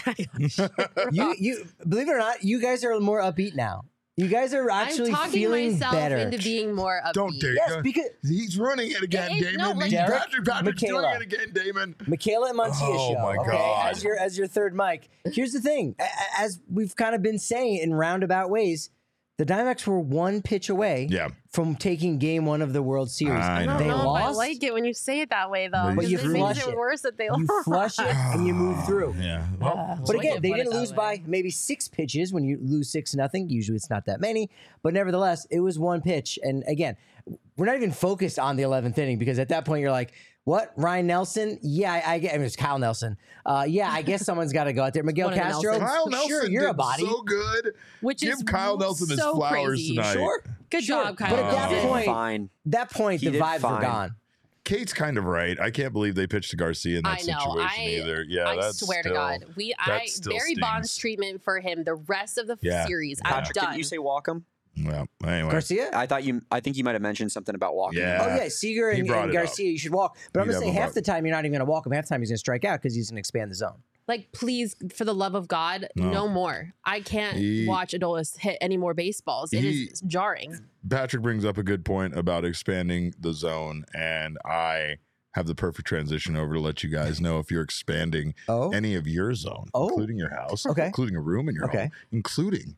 you you believe it or not, you guys are more upbeat now. You guys are actually feeling better. I'm talking myself into being more upbeat. Don't do it. Yes, because he's running it again, it Damon. No, like Derek, Patrick Patrick's Michaela. doing it again, Damon. Michaela and Montia's oh, show. Oh, my okay? God. As your, as your third mic. Here's the thing. As we've kind of been saying in roundabout ways, the Diamondbacks were one pitch away yeah. from taking game one of the World Series. I know. They I don't know lost. If I like it when you say it that way, though. But you flush it. It worse that they you lost. flush it and you move through. Yeah. Well, but so again, they didn't lose by maybe six pitches. When you lose six nothing, usually it's not that many. But nevertheless, it was one pitch. And again, we're not even focused on the eleventh inning because at that point you're like, what? Ryan Nelson? Yeah, I, I guess. I mean, it's Kyle Nelson. Uh, yeah, I guess someone's got to go out there. Miguel Castro. Nelson. Kyle Nelson sure, you're a body. So good. Which Give is Kyle Nelson so his flowers crazy. Tonight. Sure. Good sure. job, Kyle. But at that point, fine. that point, he the vibes fine. were gone. Kate's kind of right. I can't believe they pitched to Garcia in that I know. situation I, either. Yeah, I that's swear still, to God, we I Barry Bonds treatment for him the rest of the yeah. series. Yeah. I'm Patrick, done. Didn't you say Walkham? Well, anyway. Garcia? I thought you. I think you might have mentioned something about walking. Yeah. Oh yeah, Seager and, and Garcia. Up. You should walk. But He'd I'm gonna say half the time you're not even gonna walk him. Half the time he's gonna strike out because he's gonna expand the zone. Like, please, for the love of God, no, no more. I can't he, watch Adolis hit any more baseballs. It he, is jarring. Patrick brings up a good point about expanding the zone, and I have the perfect transition over to let you guys know if you're expanding oh. any of your zone, oh. including your house, okay. including a room in your okay. home, including.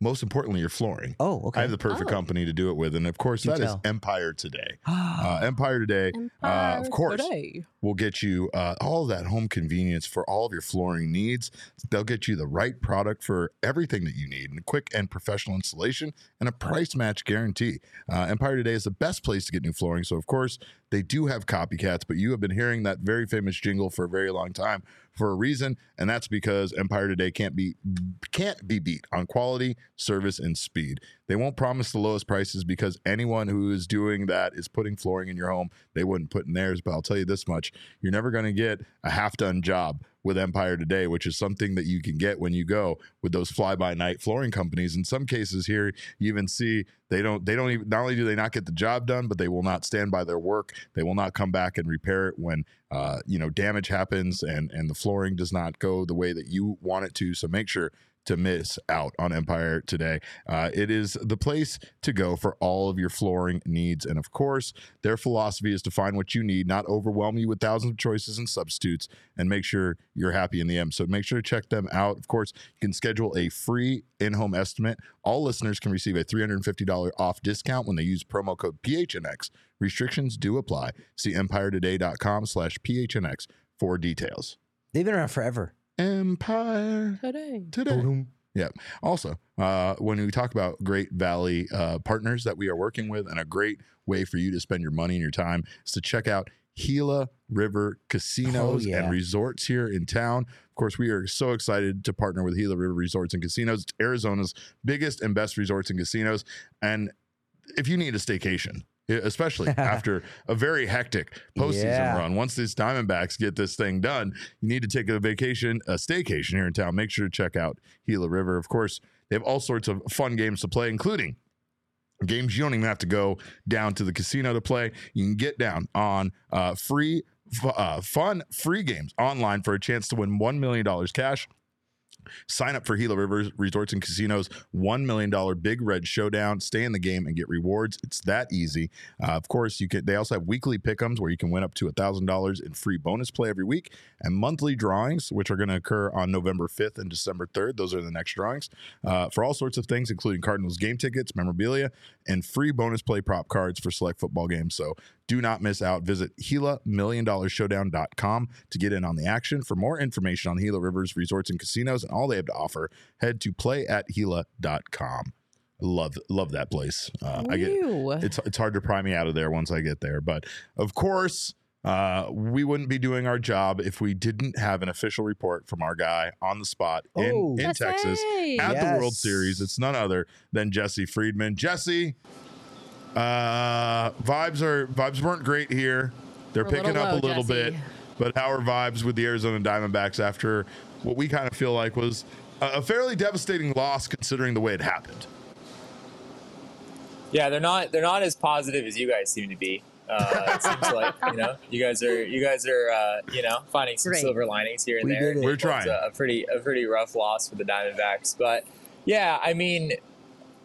Most importantly, your flooring. Oh, okay. I have the perfect oh. company to do it with. And of course, you that tell. is Empire Today. Uh, Empire Today, Empire uh, of course, Today. will get you uh, all that home convenience for all of your flooring needs. They'll get you the right product for everything that you need, and a quick and professional installation and a price match guarantee. Uh, Empire Today is the best place to get new flooring. So, of course, they do have copycats, but you have been hearing that very famous jingle for a very long time for a reason, and that's because Empire Today can't be can't be beat on quality, service, and speed. They won't promise the lowest prices because anyone who is doing that is putting flooring in your home. They wouldn't put in theirs, but I'll tell you this much. You're never going to get a half-done job with Empire Today, which is something that you can get when you go with those fly-by-night flooring companies. In some cases here, you even see they don't, they don't even, not only do they not get the job done, but they will not stand by their work. They will not come back and repair it when, uh, you know, damage happens and, and the flooring does not go the way that you want it to. So make sure to miss out on Empire Today. Uh, it is the place to go for all of your flooring needs. And of course, their philosophy is to find what you need, not overwhelm you with thousands of choices and substitutes, and make sure you're happy in the end. So make sure to check them out. Of course, you can schedule a free in-home estimate. All listeners can receive a three hundred fifty dollars off discount when they use promo code P H N X. Restrictions do apply. See empire today dot com slash P H N X for details. They've been around forever. Empire Today. Today. Boom. Yeah. Also, uh, when we talk about Great Valley uh, partners that we are working with, and a great way for you to spend your money and your time is to check out Gila River Casinos oh, yeah. and Resorts here in town. Of course, we are so excited to partner with Gila River Resorts and Casinos. It's Arizona's biggest and best resorts and casinos. And if you need a staycation, especially after a very hectic postseason yeah. run. Once these Diamondbacks get this thing done, you need to take a vacation, a staycation here in town. Make sure to check out Gila River. Of course, they have all sorts of fun games to play, including games you don't even have to go down to the casino to play. You can get down on uh, free, f- uh, fun, free games online for a chance to win one million dollars cash. Sign up for Gila River Resorts and Casinos one million dollar Big Red Showdown. Stay in the game and get rewards. It's that easy. Uh, of course, you can. They also have weekly pick'ems where you can win up to one thousand dollars in free bonus play every week, and monthly drawings, which are going to occur on November fifth and December third. Those are the next drawings uh, for all sorts of things, including Cardinals game tickets, memorabilia, and free bonus play prop cards for select football games. So do not miss out. Visit Gila Million Dollar Showdown dot com to get in on the action. For more information on Gila Rivers Resorts and Casinos and all they have to offer, head to play at gila dot com. Love, love that place. Uh, I get it's it's hard to pry me out of there once I get there. But of course, uh, we wouldn't be doing our job if we didn't have an official report from our guy on the spot in, oh, in Texas right. at yes. the World Series. It's none other than Jesse Friedman. Jesse, uh, vibes are vibes weren't great here. They're We're picking a up low, a little Jesse. bit. But how are vibes with the Arizona Diamondbacks after what we kind of feel like was a, a fairly devastating loss considering the way it happened? Yeah, they're not they're not as positive as you guys seem to be. Uh, it seems like you know you guys are you guys are uh, you know finding some Great. silver linings here and we there. We're trying a, a pretty a pretty rough loss for the Diamondbacks, but yeah, I mean,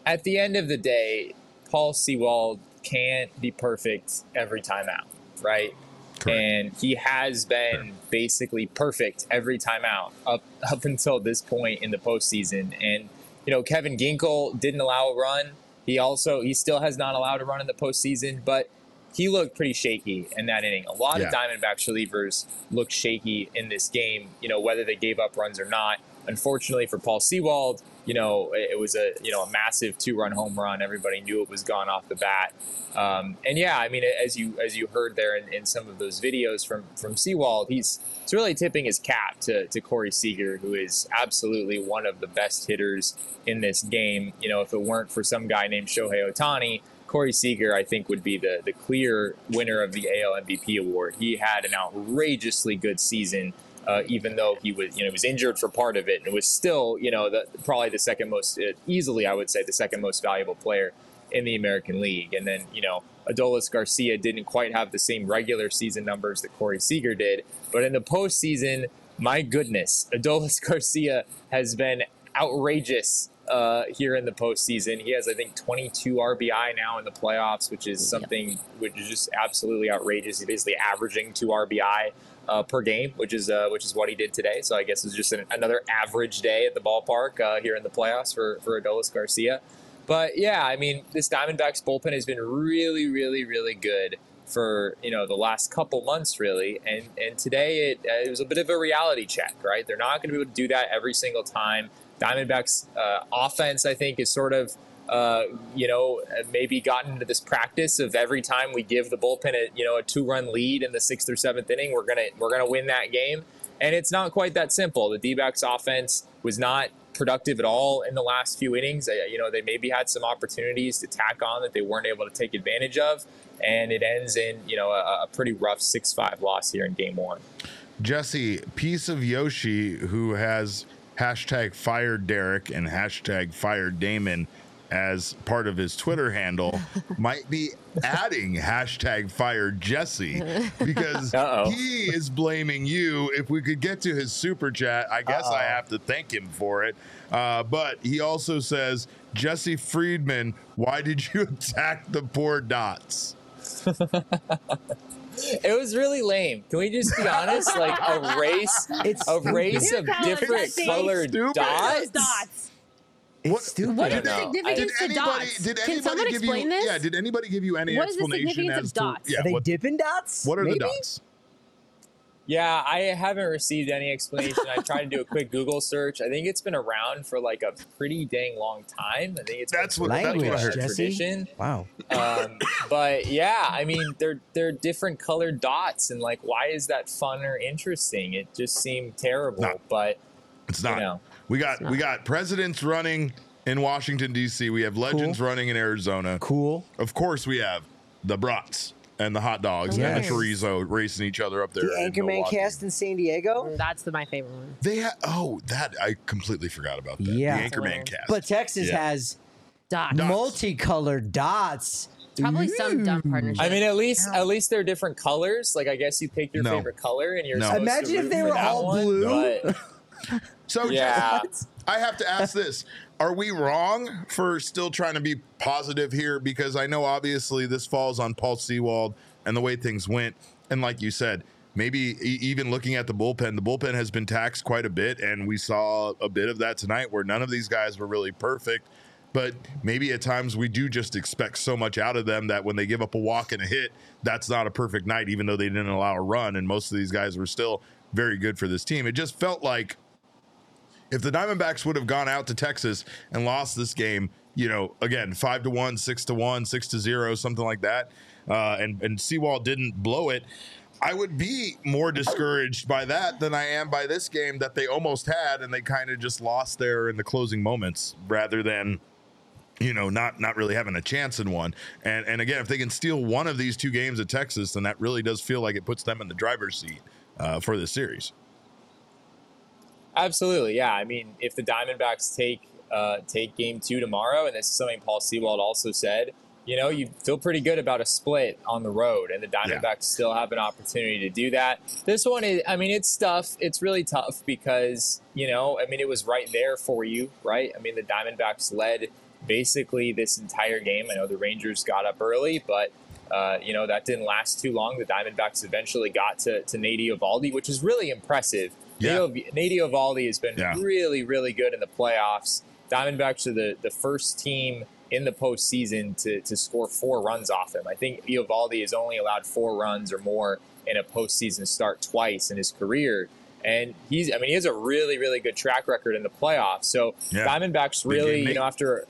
at the end of the day, Paul Sewald can't be perfect every time out, right? Correct. And he has been Correct. basically perfect every time out up up until this point in the postseason. And you know, Kevin Ginkel didn't allow a run. He also, he still has not allowed a run in the postseason, but he looked pretty shaky in that inning. A lot yeah. of Diamondbacks relievers looked shaky in this game, you know, whether they gave up runs or not. Unfortunately for Paul Sewald, you know, it was a, you know, a massive two-run home run. Everybody knew it was gone off the bat. Um, and yeah, I mean, as you as you heard there in, in some of those videos from from Sewald, he's it's really tipping his cap to, to Corey Seager, who is absolutely one of the best hitters in this game. You know, if it weren't for some guy named Shohei Ohtani, Corey Seager, I think, would be the, the clear winner of the A L M V P award. He had an outrageously good season. Uh, even though he was, you know, was injured for part of it, and was still, you know, the, probably the second most uh, easily, I would say, the second most valuable player in the American League. And then, you know, Adolis Garcia didn't quite have the same regular season numbers that Corey Seager did, but in the postseason, my goodness, Adolis Garcia has been outrageous uh, here in the postseason. He has, I think, twenty-two R B I now in the playoffs, which is something yeah. which is just absolutely outrageous. He's basically averaging two R B I. Uh, per game, which is uh, which is what he did today. So I guess it was just an, another average day at the ballpark uh, here in the playoffs for, for Adolis Garcia. But yeah, I mean, this Diamondbacks bullpen has been really, really, really good for, you know, the last couple months, really. And and today it, uh, it was a bit of a reality check, right? They're not going to be able to do that every single time. Diamondbacks uh, offense, I think, is sort of, uh, you know, maybe gotten into this practice of every time we give the bullpen a, you know, a two-run lead in the sixth or seventh inning, we're gonna we're gonna win that game. And it's not quite that simple. The D-backs offense was not productive at all in the last few innings. They, you know, they maybe had some opportunities to tack on that they weren't able to take advantage of, and it ends in, you know, a, a pretty rough six five loss here in Game One. Jesse, Piece of Yoshi, who has hashtag fired Derek and hashtag fired Damon as part of his Twitter handle, might be adding hashtag fire Jesse, because Uh-oh. he is blaming you. If we could get to his super chat, I guess Uh-oh. I have to thank him for it. Uh, but he also says, Jesse Friedman, why did you attack the poor Dots? It was really lame. Can we just be honest? Like a race, it's a race of different colored dots? dots. What, what is the significance of dots? Did Can someone explain you, this? Yeah, did anybody give you any what explanation? What is the significance of dots? To, yeah, Are they what, dipping dots? What are Maybe? the dots? Yeah, I haven't received any explanation. I tried to do a quick Google search. I think it's been around for like a pretty dang long time. I think it's that's been what language, that's what I heard. Tradition. Wow. Um, but yeah, I mean, they're they're different colored dots, and like, why is that fun or interesting? It just seemed terrible, not, but it's not. You know, We got we got presidents running in Washington, D C. We have legends cool. running in Arizona. Cool. Of course, we have the brats and the hot dogs yes. and the chorizo racing each other up there. The Anchorman cast in San Diego. That's the, my favorite one. They ha- oh, that I completely forgot about that. Yeah. The Anchorman cast. But Texas yeah. has dots. multicolored dots. Probably some dumb partnership. I mean, at least at least they're different colors. Like, I guess you pick your no. favorite color and you're no. imagine if they were all blue. So yeah. Just, I have to ask this. Are we wrong for still trying to be positive here? Because I know obviously this falls on Paul Sewald and the way things went. And like you said, maybe e- even looking at the bullpen, the bullpen has been taxed quite a bit. And we saw a bit of that tonight where none of these guys were really perfect. But maybe at times we do just expect so much out of them that when they give up a walk and a hit, that's not a perfect night, even though they didn't allow a run. And most of these guys were still very good for this team. It just felt like if the Diamondbacks would have gone out to Texas and lost this game, you know, again, five to one, six to one, six to zero, something like that, uh, and, and Sewald didn't blow it, I would be more discouraged by that than I am by this game that they almost had and they kind of just lost there in the closing moments rather than, you know, not not really having a chance in one. And and again, if they can steal one of these two games at Texas, then that really does feel like it puts them in the driver's seat uh, for this series. Absolutely, yeah. I mean, if the Diamondbacks take uh, take game two tomorrow, and this is something Paul Sewald also said, you know, you feel pretty good about a split on the road, and the Diamondbacks yeah. still have an opportunity to do that. This one is, I mean, it's tough. It's really tough because, you know, I mean, it was right there for you, right? I mean, the Diamondbacks led basically this entire game. I know the Rangers got up early, but, uh, you know, that didn't last too long. The Diamondbacks eventually got to, to Nathan Eovaldi, which is really impressive. Yeah. Nathan Eovaldi has been yeah. really, really good in the playoffs. Diamondbacks are the, the first team in the postseason to, to score four runs off him. I think Eovaldi has only allowed four runs or more in a postseason start twice in his career. And he's, I mean, he has a really, really good track record in the playoffs. So yeah. Diamondbacks really, you know, after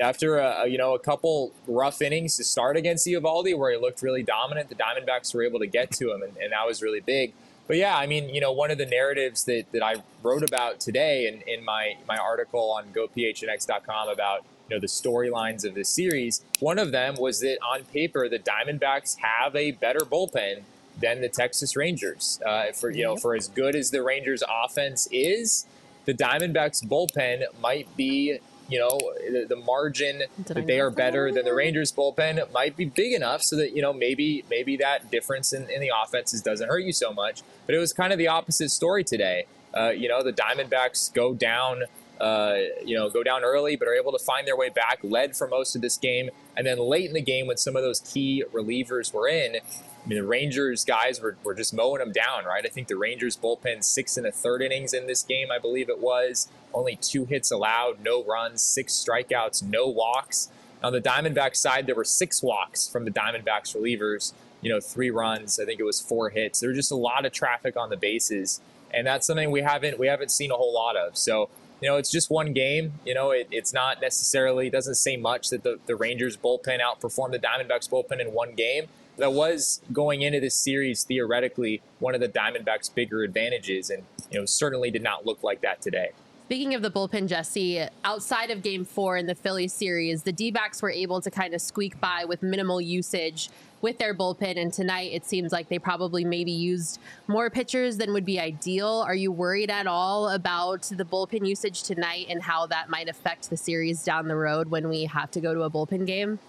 after a, you know, a couple rough innings to start against Eovaldi where he looked really dominant, the Diamondbacks were able to get to him, and, and that was really big. But yeah, I mean, you know, one of the narratives that, that I wrote about today in, in my, my article on go p h n x dot com about, you know, the storylines of this series, one of them was that on paper, the Diamondbacks have a better bullpen than the Texas Rangers. Uh, for, you know, for as good as the Rangers offense is, the Diamondbacks bullpen might be, you know, the, the margin Did that they are better that? than the Rangers bullpen might be big enough so that, you know, maybe maybe that difference in, in the offenses doesn't hurt you so much. But it was kind of the opposite story today. Uh, you know, the Diamondbacks go down, uh, you know, go down early, but are able to find their way back, led for most of this game. And then late in the game when some of those key relievers were in, I mean, the Rangers guys were, were just mowing them down, right? I think the Rangers bullpen six and a third innings in this game, I believe it was. Only two hits allowed, no runs, six strikeouts, no walks. On the Diamondbacks side, there were six walks from the Diamondbacks relievers, you know, three runs. I think it was four hits. There was just a lot of traffic on the bases, and that's something we haven't we haven't seen a whole lot of. So, you know, it's just one game. You know, it, it's not necessarily, it doesn't say much that the, the Rangers bullpen outperformed the Diamondbacks bullpen in one game. That was, going into this series, theoretically one of the Diamondbacks' bigger advantages, and, you know, certainly did not look like that today. Speaking of the bullpen, Jesse, outside of Game Four in the Phillies series, the D-backs were able to kind of squeak by with minimal usage with their bullpen, and tonight it seems like they probably maybe used more pitchers than would be ideal. Are you worried at all about the bullpen usage tonight and how that might affect the series down the road when we have to go to a bullpen game?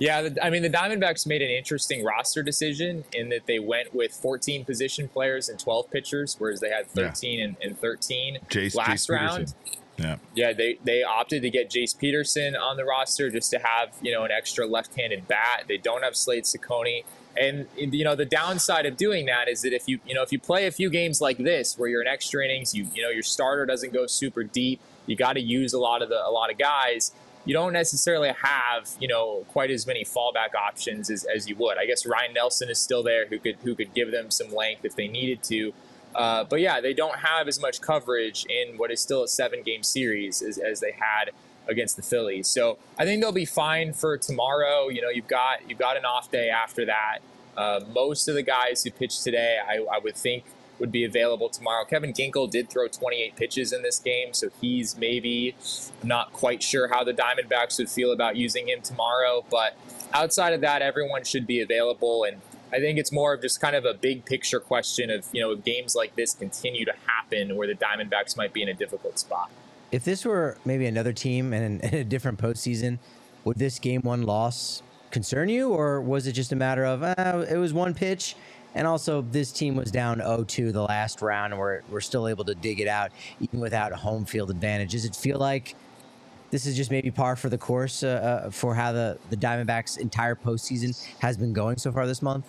Yeah, the, I mean, the Diamondbacks made an interesting roster decision in that they went with fourteen position players and twelve pitchers, whereas they had thirteen yeah. and, and thirteen Jace, last Jace round. Yeah, yeah, they they opted to get Jace Peterson on the roster just to have, you know, an extra left-handed bat. They don't have Slade Ciccone, and, you know, the downside of doing that is that if you you know if you play a few games like this where you're in extra innings, you you know your starter doesn't go super deep, you got to use a lot of the a lot of guys. You don't necessarily have, you know, quite as many fallback options as, as you would. I guess Ryan Nelson is still there, who could who could give them some length if they needed to. Uh, but yeah, they don't have as much coverage in what is still a seven-game series as, as they had against the Phillies. So I think they'll be fine for tomorrow. You know, you've got you've got an off day after that. Uh, most of the guys who pitched today, I, I would think, would be available tomorrow. Kevin Ginkel did throw twenty-eight pitches in this game, so he's maybe not quite sure how the Diamondbacks would feel about using him tomorrow. But outside of that, everyone should be available. And I think it's more of just kind of a big picture question of, you know, if games like this continue to happen where the Diamondbacks might be in a difficult spot. If this were maybe another team and in a different postseason, would this game one loss concern you? Or was it just a matter of, uh, it was one pitch And also, this team was down oh two the last round, and we're, we're still able to dig it out, even without home field advantage. Does it feel like this is just maybe par for the course uh, uh, for how the, the Diamondbacks' entire postseason has been going so far this month?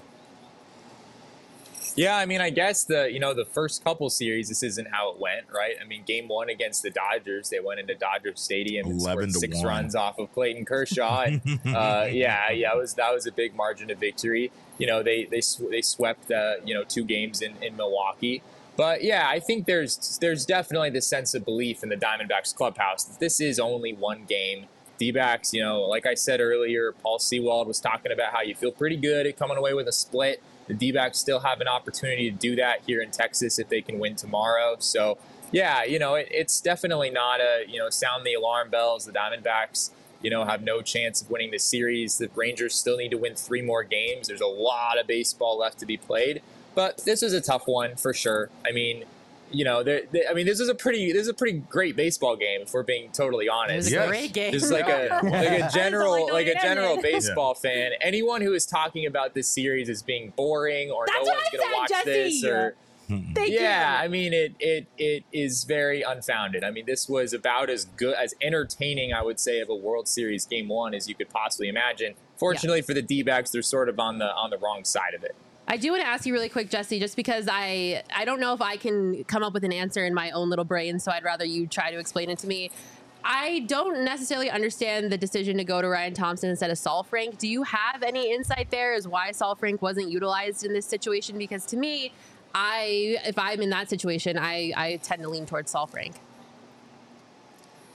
Yeah, I mean, I guess the, you know, the first couple series, this isn't how it went, right? I mean, game one against the Dodgers, they went into Dodger Stadium and scored six one. runs off of Clayton Kershaw. And, uh, yeah, yeah, it was, that was a big margin of victory. You know, they they sw- they swept, uh, you know, two games in, in Milwaukee. But, yeah, I think there's there's definitely this sense of belief in the Diamondbacks clubhouse that this is only one game. D-backs, you know, like I said earlier, Paul Sewald was talking about how you feel pretty good at coming away with a split. The D-backs still have an opportunity to do that here in Texas if they can win tomorrow. So, yeah, you know, it, it's definitely not a, you know, sound the alarm bells. The Diamondbacks, you know, have no chance of winning the series. The Rangers still need to win three more games. There's a lot of baseball left to be played. But this is a tough one for sure. I mean, you know, they, I mean, this is a pretty, this is a pretty great baseball game. If we're being totally honest, it was a great game. This is like a like a general like a general baseball fan. Anyone who is talking about this series as being boring or no one's going to watch this or yeah, I mean, it it it is very unfounded. I mean, this was about as good as entertaining, I would say, of a World Series game one as you could possibly imagine. Fortunately for the D-backs, they're sort of on the on the wrong side of it. I do want to ask you really quick, Jesse, just because I, I don't know if I can come up with an answer in my own little brain, so I'd rather you try to explain it to me. I don't necessarily understand the decision to go to Ryan Thompson instead of Saul Frank. Do you have any insight there as why Saul Frank wasn't utilized in this situation? Because to me, I if I'm in that situation, I, I tend to lean towards Saul Frank.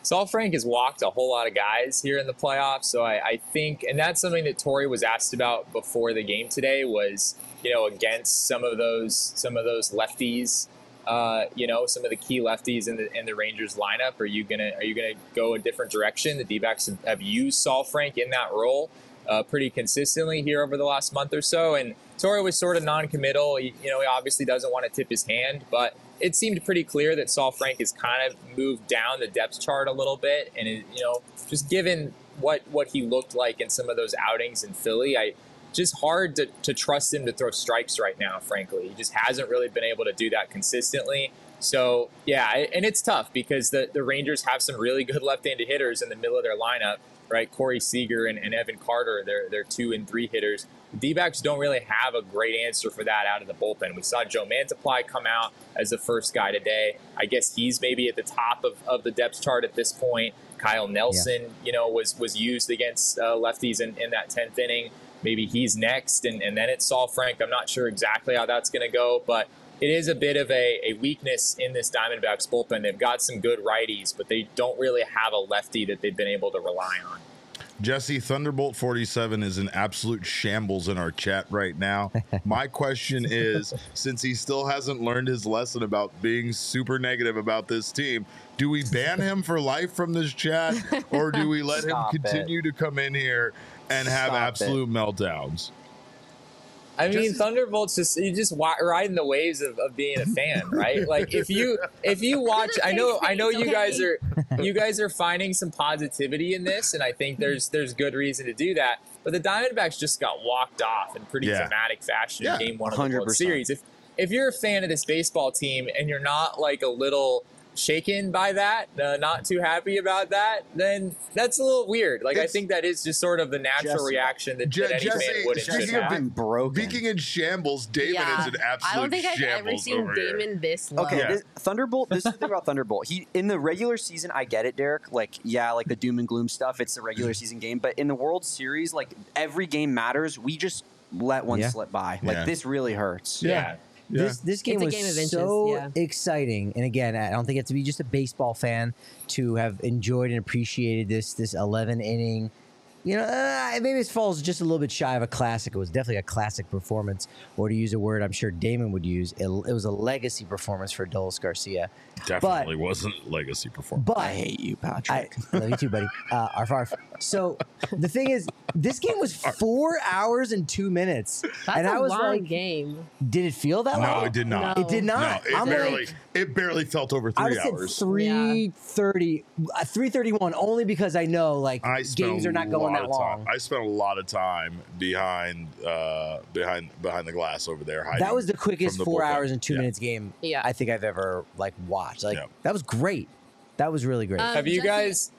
Saul Frank has walked a whole lot of guys here in the playoffs, so I, I think, and that's something that Torrey was asked about before the game today was, you know, against some of those some of those lefties, uh, you know, some of the key lefties in the in the Rangers lineup. Are you gonna are you gonna go a different direction? The D-backs have, have used Saul Frank in that role uh, pretty consistently here over the last month or so, and Torrey was sort of non-committal. He, you know, he obviously doesn't want to tip his hand, but it seemed pretty clear that Saul Frank has kind of moved down the depth chart a little bit. And, it, you know, just given what, what he looked like in some of those outings in Philly, I just hard to, to trust him to throw strikes right now, frankly. He just hasn't really been able to do that consistently. So, yeah, and it's tough because the, the Rangers have some really good left-handed hitters in the middle of their lineup, right? Corey Seager and, and Evan Carter, they're, they're two and three hitters. D-backs don't really have a great answer for that out of the bullpen. We saw Joe Mantiply come out as the first guy today. I guess he's maybe at the top of, of the depth chart at this point. Kyle Nelson, yeah. you know, was was used against uh, lefties in, in that tenth inning. Maybe he's next, and, and then it's Saul Frank. I'm not sure exactly how that's going to go, but it is a bit of a, a weakness in this Diamondbacks bullpen. They've got some good righties, but they don't really have a lefty that they've been able to rely on. Jesse, Thunderbolt forty-seven is an absolute shambles in our chat right now. My question is, since he still hasn't learned his lesson about being super negative about this team, do we ban him for life from this chat, or do we let him continue it. to come in here and Stop have absolute it. meltdowns? I mean, just, Thunderbolt's just you just wa- riding the waves of, of being a fan, right? Like if you if you watch, I know I know you guys are you guys are finding some positivity in this, and I think there's there's good reason to do that. But the Diamondbacks just got walked off in pretty yeah. dramatic fashion yeah. in Game One of the one hundred percent World Series. If if you're a fan of this baseball team and you're not like a little shaken by that, uh, not too happy about that, then that's a little weird. Like it's, I think that is just sort of the natural Jesse, reaction that, Je- that any Jesse, man would have been broken. Speaking in shambles, Damon yeah. is an absolute I don't think I've ever seen Damon here. this low. Okay, yeah. this, Thunderbolt, this is the thing about Thunderbolt. He in the regular season, I get it, Derek. Like, yeah, like the doom and gloom stuff, it's the regular season game. But in the World Series, like every game matters. We just let one yeah. slip by. Like yeah. this really hurts. Yeah. yeah. Yeah. This this game was game inches, so yeah. exciting, and again, I don't think you have to be just a baseball fan to have enjoyed and appreciated this this eleven inning. You know, uh, maybe it falls just a little bit shy of a classic. It was definitely a classic performance, or to use a word I'm sure Damon would use, it, it was a legacy performance for Adolis Garcia. Definitely but, wasn't a legacy performance. But I hate you, Patrick. I love you too, buddy. Uh, arf, arf. So the thing is, this game was four hours and two minutes. That's and a I was long like, game. Did it feel that no, long? No, it did not. No. It did not. No, it I'm barely. Like, It barely felt over three I hours. Three thirty, three thirty-one. Only because I know like I games are not going that long. I spent a lot of time behind, uh, behind, behind the glass over there. That was the quickest the four bullpen. hours and two yeah. minutes game. Yeah. I think I've ever like watched. Like yeah. that was great. That was really great. Um, have you Jesse? guys?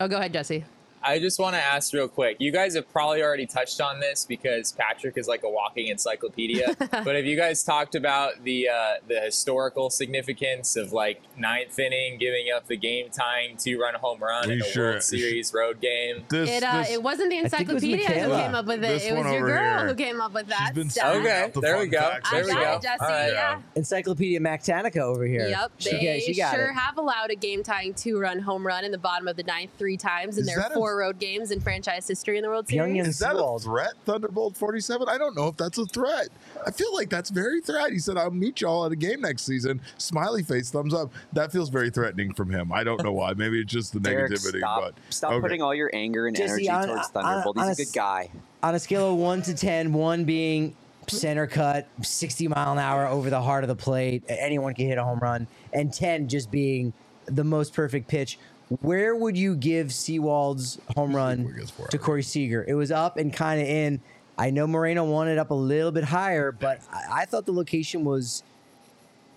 Oh, go ahead, Jesse. I just want to ask real quick. You guys have probably already touched on this because Patrick is like a walking encyclopedia. But have you guys talked about the uh, the historical significance of like ninth inning giving up the game tying two run home run in a sure, World Series road game? This, it uh, this, it wasn't the encyclopedia who came up with it. This it was your girl here. who came up with that. Okay, the there we go. There we go. It, Jesse, All right. yeah. Encyclopedia Mactanica over here. Yep, she they she got sure it. have allowed a game tying two run home run in the bottom of the ninth three times in their four. road games in franchise history in the World Series. Is that a threat, Thunderbolt forty-seven? I don't know if that's a threat. I feel like that's very threat. He said, I'll meet y'all at a game next season. Smiley face, thumbs up. That feels very threatening from him. I don't know why. Maybe it's just the Derek, negativity. Stop, but, stop okay. putting all your anger and Jesse, energy on, towards Thunderbolt. On, on He's a, a good guy. On a scale of one to ten, one being center cut, sixty mile an hour over the heart of the plate. Anyone can hit a home run. And ten just being the most perfect pitch. Where would you give Sewald's home run to Corey Seager? It was up and kind of in. I know Moreno wanted up a little bit higher, but I, I thought the location was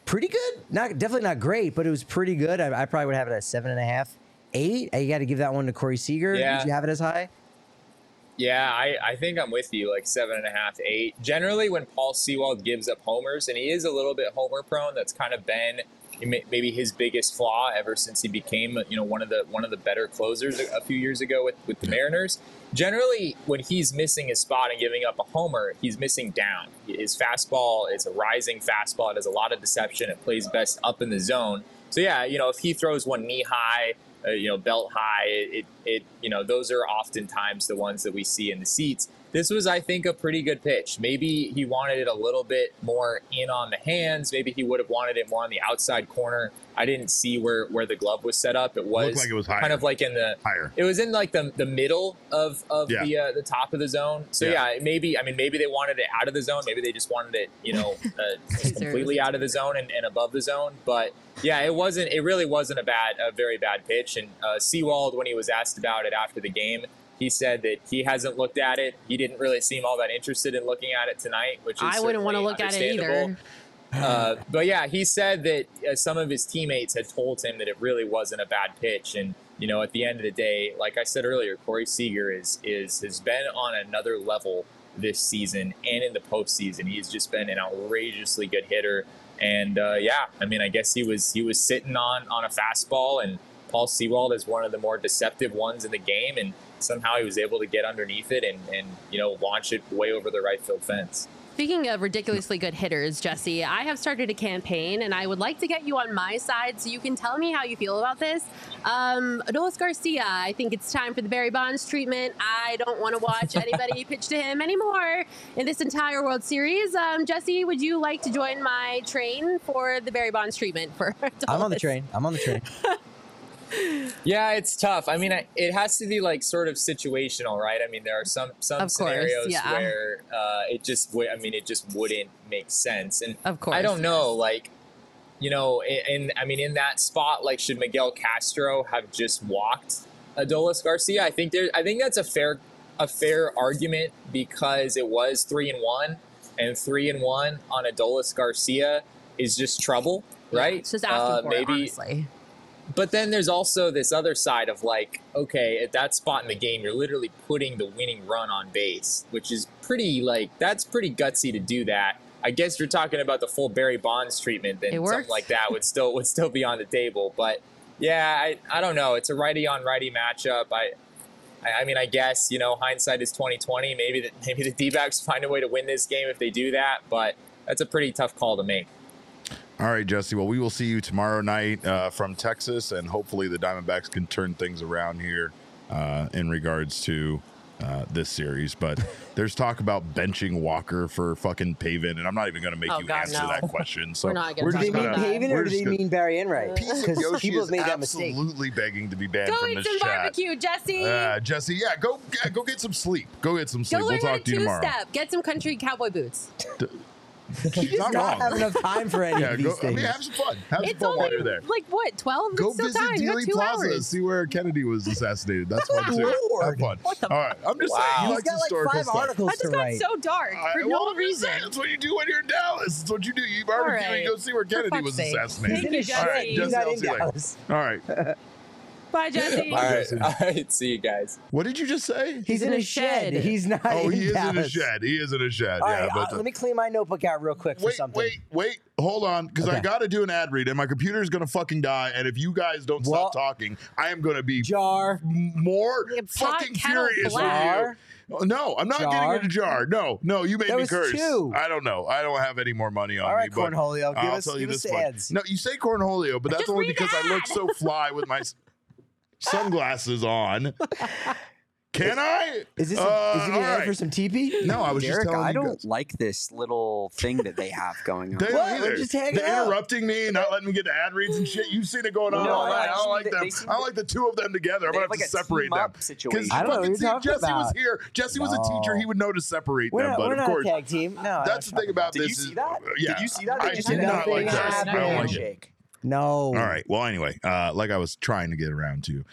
pretty good. Not definitely not great, but it was pretty good. I, I probably would have it at seven and a half, eight. You got to give that one to Corey Seager. Yeah. Did you have it as high? Yeah, I, I think I'm with you, like seven and a half, eight. Generally, when Paul Sewald gives up homers, and he is a little bit homer prone, that's kind of been maybe his biggest flaw ever since he became, you know, one of the one of the better closers a few years ago with, with the Mariners. Generally, when he's missing a spot and giving up a homer, he's missing down. His fastball is a rising fastball. It has a lot of deception. It plays best up in the zone. So, yeah, you know, if he throws one knee high, uh, you know, belt high, it, it, you know, those are oftentimes the ones that we see in the seats. This was, I think, a pretty good pitch. Maybe he wanted it a little bit more in on the hands. Maybe he would have wanted it more on the outside corner. I didn't see where, where the glove was set up. It was, looked like it was higher. kind of like in the higher. It was in like the, the middle of, of yeah. the uh, the top of the zone. So yeah. yeah, maybe I mean maybe they wanted it out of the zone. Maybe they just wanted it, you know, uh, completely out of the zone and, and above the zone. But yeah, it wasn't. It really wasn't a bad, a very bad pitch. And uh, Sewald, when he was asked about it after the game, he said that he hasn't looked at it. He didn't really seem all that interested in looking at it tonight, which is I wouldn't want to look at it either. Uh, but yeah, he said that uh, some of his teammates had told him that it really wasn't a bad pitch. And, you know, at the end of the day, like I said earlier, Corey Seager is, is, has been on another level this season and in the postseason. He's just been an outrageously good hitter. And uh, yeah, I mean, I guess he was, he was sitting on, on a fastball, and Paul Sewald is one of the more deceptive ones in the game. And somehow he was able to get underneath it and, and, you know, launch it way over the right field fence. Speaking of ridiculously good hitters, Jesse, I have started a campaign, and I would like to get you on my side so you can tell me how you feel about this. Um, Adolis Garcia, I think it's time for the Barry Bonds treatment. I don't want to watch anybody pitch to him anymore in this entire World Series. Um, Jesse, would you like to join my train for the Barry Bonds treatment? For Adolis? I'm on the train. I'm on the train. Yeah, it's tough. I mean, it has to be like sort of situational, right? I mean, there are some some of scenarios course, yeah. where uh, it just w- I mean, it just wouldn't make sense. And of course, I don't know, like, you know, and I mean, in that spot, like, should Miguel Castro have just walked Adolis Garcia? I think there. I think that's a fair a fair argument because it was three and one, and three and one on Adolis Garcia is just trouble, right? Yeah, it's just asking uh, for maybe, it, honestly. But then there's also this other side of like, okay, at that spot in the game, you're literally putting the winning run on base, which is pretty like, that's pretty gutsy to do that. I guess you're talking about the full Barry Bonds treatment, then something like that would still would still be on the table. But yeah, I, I don't know. It's a righty on righty matchup. I I mean, I guess, you know, hindsight is twenty twenty. Maybe that maybe the D-backs find a way to win this game if they do that. But that's a pretty tough call to make. All right, Jesse. Well, we will see you tomorrow night uh, from Texas, and hopefully the Diamondbacks can turn things around here uh, in regards to uh, this series. But there's talk about benching Walker for fucking Pavin, and I'm not even going to make oh, you God, answer no. that question. So we're just gonna, do they mean Pavin or do they gonna, mean Barry Enright? Piece of Yoshi people is made that absolutely mistake. begging to be banned go from this chat. Go eat some barbecue, Jesse. Uh, Jesse, yeah, go yeah, go get some sleep. Go get some sleep. Go we'll talk to you tomorrow. Step. Get some country cowboy boots. D- She's you just not, not have enough time for any yeah, of these go, things. I mean, have some fun. Have it's some fun only, while you're there. Like what? twelve? Go visit time. Dealey Plaza and see where Kennedy was assassinated. That's fun too. Have fun. All right. I'm just wow. saying. You like historical like stuff. I just got so dark uh, for well, no reason. Saying, that's what you do when you're in Dallas. That's what you do. You barbecue right. and go see where Kennedy was sake. assassinated. All right, Jesse. I'll see you later. All right. Bye, Jesse. Yeah, all, right. all right. See you guys. What did you just say? He's, He's in, in a shed. shed. He's not oh, in he Dallas. is in a shed. He is in a shed. All yeah, right, but uh, let me clean my notebook out real quick for wait, something. Wait, wait, wait. Hold on, because okay. I got to do an ad read, and my computer is going to fucking die, and if you guys don't well, stop talking, I am going to be jar. more fucking furious with you. No, I'm not jar. getting into jar. No, no, you made there me curse. Two. I don't know. I don't have any more money on All right, me. All right, Cornholio, give I'll us, tell give you us this ads. No, you say Cornholio, but that's only because I look so fly with my sunglasses on. Can is, I? Is this a, uh, is it an ad right. for some T P? No, I was Derek, just telling I you. I don't guys. like this little thing that they have going on. They what? They're just hanging They're out. interrupting me, not letting me get to ad reads and shit. You've seen it going on. No, all I, I don't like they, them. They I don't like the two of them together. I'm going to have to separate them. Because I don't know what you're Jesse about. was here. Jesse no. was a teacher. He would know to separate we're them. Not, but we're of course, not a tag team. No, that's the thing about this. Did you see that? Did you see that? I did not like that. I don't like it. No. All right. Well, anyway, like I was trying to get around to,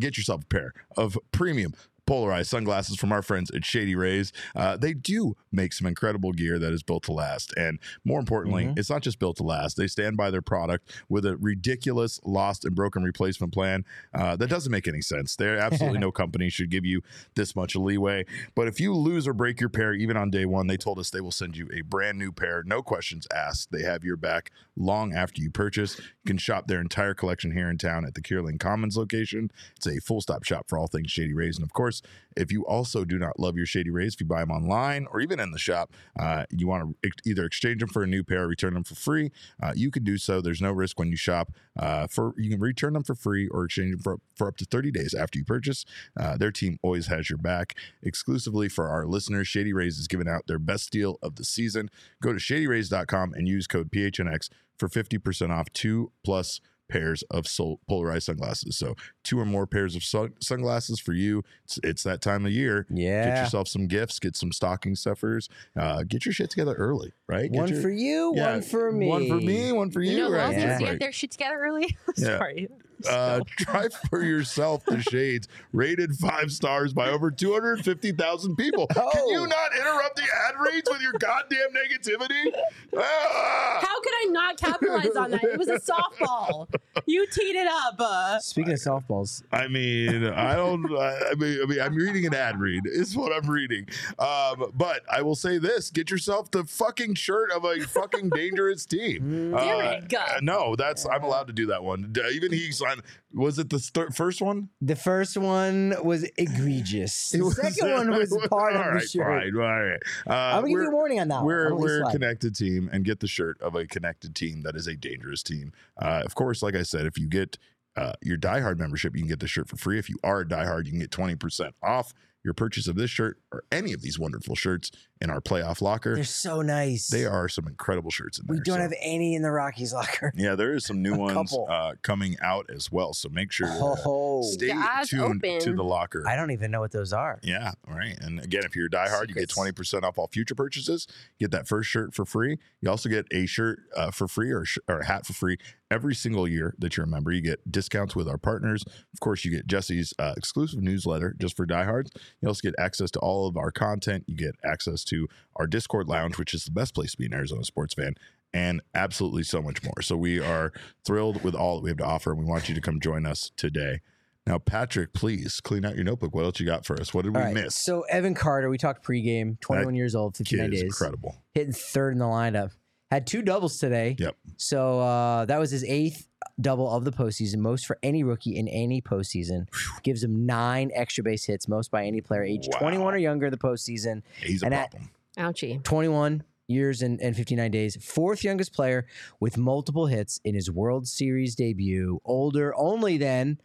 get yourself a pair of premium polarized sunglasses from our friends at Shady Rays. Uh, they do make some incredible gear that is built to last. And more importantly, mm-hmm. it's not just built to last. They stand by their product with a ridiculous lost and broken replacement plan uh, that doesn't make any sense. There, absolutely no company should give you this much leeway. But if you lose or break your pair, even on day one, they told us they will send you a brand new pair. No questions asked. They have your back long after you purchase. You can shop their entire collection here in town at the Kierland Commons location. It's a full-stop shop for all things Shady Rays. And of course, if you also do not love your Shady Rays, if you buy them online or even in the shop, uh, you want to ex- either exchange them for a new pair or return them for free, uh, you can do so. There's no risk when you shop. Uh, for you can return them for free or exchange them for, for up to thirty days after you purchase. Uh, their team always has your back. Exclusively for our listeners, Shady Rays is giving out their best deal of the season. Go to shady rays dot com and use code P H N X for fifty percent off two plus pairs of sol- polarized sunglasses. So two or more pairs of sun- sunglasses for you. It's, it's that time of year. Yeah. Get yourself some gifts. Get some stocking stuffers. Uh, get your shit together early, right? Get one your, for you, yeah, one for me. One for me, one for you. You know who right? else yeah. to get their shit together early? Sorry. Yeah. Uh, try for yourself the shades rated five stars by over two hundred fifty thousand people. No. Can you not interrupt the ad reads with your goddamn negativity? Ah! How could I not capitalize on that? It was a softball. You teed it up. Uh. Speaking of softballs, I mean, I don't. I mean, I mean, I'm reading an ad read. Is what I'm reading. Um, but I will say this: get yourself the fucking shirt of a fucking dangerous team. Uh, Damn it, go. No, that's I'm allowed to do that one. Even he signed. Was it the th- first one? The first one was egregious. The was, second one was part of right, the shirt. All right, all right. Uh, I'm going to give you a warning on that we're, one. We're a connected team, and get the shirt of a connected team that is a dangerous team. Uh, of course, like I said, if you get uh, your diehard membership, you can get the shirt for free. If you are a diehard, you can get twenty percent off your purchase of this shirt or any of these wonderful shirts in our playoff locker. They're so nice. They are some incredible shirts in there. We don't so. have any in the Rockies locker. Yeah, there is some new a ones uh, coming out as well. So make sure to uh, oh, stay tuned open. to the locker. I don't even know what those are. Yeah, right. And again, if you're a diehard, Secrets. you get twenty percent off all future purchases. Get that first shirt for free. You also get a shirt uh, for free or, sh- or a hat for free every single year that you're a member. You get discounts with our partners. Of course, you get Jesse's uh, exclusive newsletter just for diehards. You also get access to all of our content. You get access to our Discord lounge, which is the best place to be an Arizona sports fan, and absolutely so much more. So we are thrilled with all that we have to offer, and we want you to come join us today. Now, Patrick, please clean out your notebook. What else you got for us? What did all we right. miss? So Evan Carter, we talked pregame, twenty-one that years old, fifty-nine days. Incredible. Hitting third in the lineup. Had two doubles today. Yep. So uh, that was his eighth double of the postseason, most for any rookie in any postseason. Whew. Gives him nine extra base hits, most by any player age wow. twenty-one or younger in the postseason. He's and a problem. Ouchie. twenty-one years and, and fifty-nine days. Fourth youngest player with multiple hits in his World Series debut. Older only than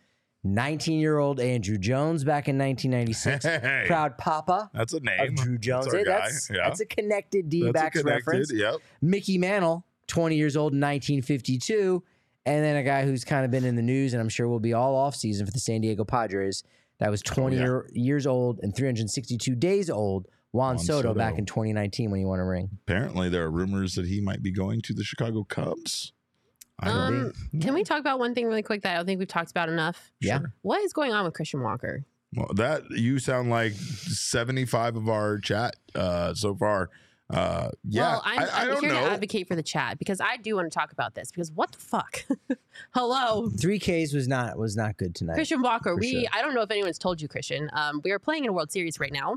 nineteen-year-old Andruw Jones back in nineteen ninety-six. Hey, proud papa. That's a name. Of Drew Jones. That's, hey, that's, yeah. that's a connected D-backs reference. Yep. Mickey Mantle, twenty years old in nineteen fifty-two. And then a guy who's kind of been in the news, and I'm sure will be all offseason for the San Diego Padres. That was twenty oh, yeah. year, years old and three hundred sixty-two days old Juan, Juan Soto, Soto back in twenty nineteen when he won a ring. Apparently, there are rumors that he might be going to the Chicago Cubs. I um, can we talk about one thing really quick that I don't think we've talked about enough? Yeah. Sure. What is going on with Christian Walker? Well, that you sound like seventy-five of our chat uh, so far. Uh, yeah, well, I'm, I, I I'm don't here know. to advocate for the chat because I do want to talk about this because what the fuck? Hello. Three Ks was not was not good tonight. Christian Walker, we sure. I don't know if anyone's told you, Christian. Um, we are playing in a World Series right now.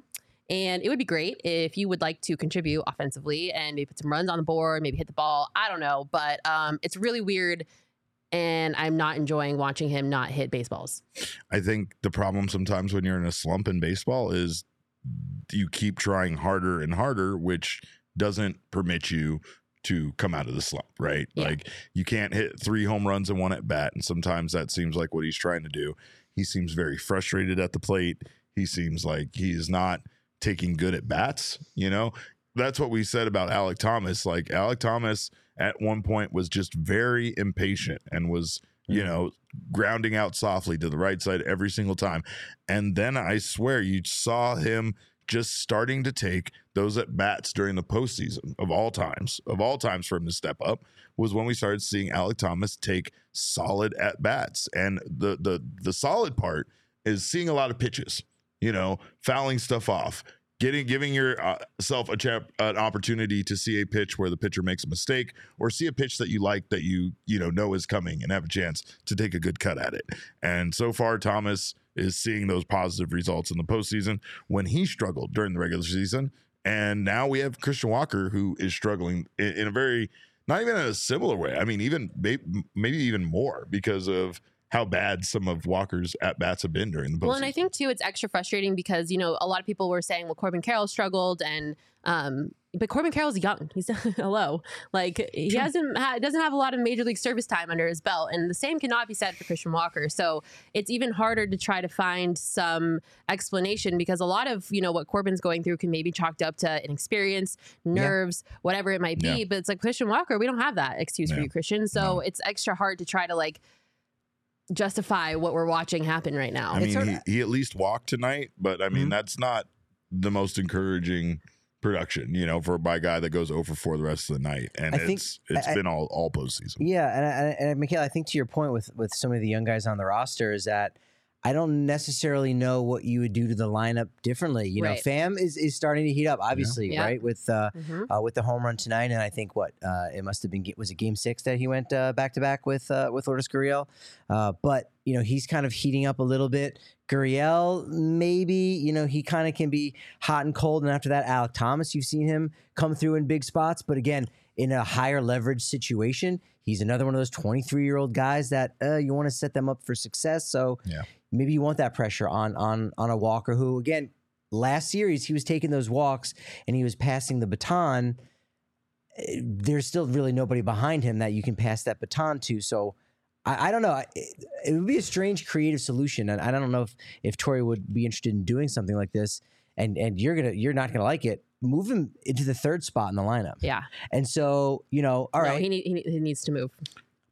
And it would be great if you would like to contribute offensively and maybe put some runs on the board, maybe hit the ball. I don't know. But um, it's really weird. And I'm not enjoying watching him not hit baseballs. I think the problem sometimes when you're in a slump in baseball is you keep trying harder and harder, which doesn't permit you to come out of the slump, right? Yeah. Like you can't hit three home runs and one at bat. And sometimes that seems like what he's trying to do. He seems very frustrated at the plate. He seems like he is not taking good at bats. You know, that's what we said about Alec Thomas. Like Alec Thomas at one point was just very impatient and was, you know, grounding out softly to the right side every single time. And then I swear you saw him just starting to take those at bats during the postseason of all times, of all times for him to step up was when we started seeing Alec Thomas take solid at bats. And the, the, the solid part is seeing a lot of pitches. You know, fouling stuff off, getting giving yourself a chap, an opportunity to see a pitch where the pitcher makes a mistake, or see a pitch that you like that you you know know is coming and have a chance to take a good cut at it. And so far, Thomas is seeing those positive results in the postseason when he struggled during the regular season. And now we have Christian Walker who is struggling in, in a very not even in a similar way. I mean, even maybe even more because of how bad some of Walker's at-bats have been during the postseason. Well, and I think, too, it's extra frustrating because, you know, a lot of people were saying, well, Corbin Carroll struggled, and um, but Corbin Carroll's young. He's hello. Like, he True. hasn't ha- doesn't have a lot of Major League service time under his belt, and the same cannot be said for Christian Walker. So it's even harder to try to find some explanation because a lot of, you know, what Corbin's going through can maybe chalked up to inexperience, nerves, yeah. whatever it might be. Yeah. But it's like, Christian Walker, we don't have that excuse yeah. for you, Christian. So no. it's extra hard to try to, like, justify what we're watching happen right now. I mean, sort of, he, he at least walked tonight, but I mean, mm-hmm. that's not the most encouraging production, you know, for by a guy that goes oh for four the rest of the night. And I it's think, it's I, been all all postseason. Yeah, and I, and Mikhail, I think to your point with with some of the young guys on the roster is that I don't necessarily know what you would do to the lineup differently. You right. know, Pham is, is starting to heat up, obviously, yeah. right? With uh, mm-hmm. uh, with the home run tonight, and I think what uh, it must have been was it game six that he went uh, back to back with uh, with Lourdes Gurriel. Uh, but you know, he's kind of heating up a little bit. Gurriel, maybe, you know, he kind of can be hot and cold. And after that, Alec Thomas, you've seen him come through in big spots, but again, in a higher leverage situation, he's another one of those twenty-three-year-old guys that uh, you want to set them up for success. So. Yeah. Maybe you want that pressure on on on a Walker who, again, last series he was taking those walks and he was passing the baton. There's still really nobody behind him that you can pass that baton to. So I, I don't know. It, it would be a strange creative solution, and I don't know if if Torrey would be interested in doing something like this. And and you're gonna you're not gonna like it. Move him into the third spot in the lineup. Yeah. And so you know, all no, right, he, need, he, need, he needs to move.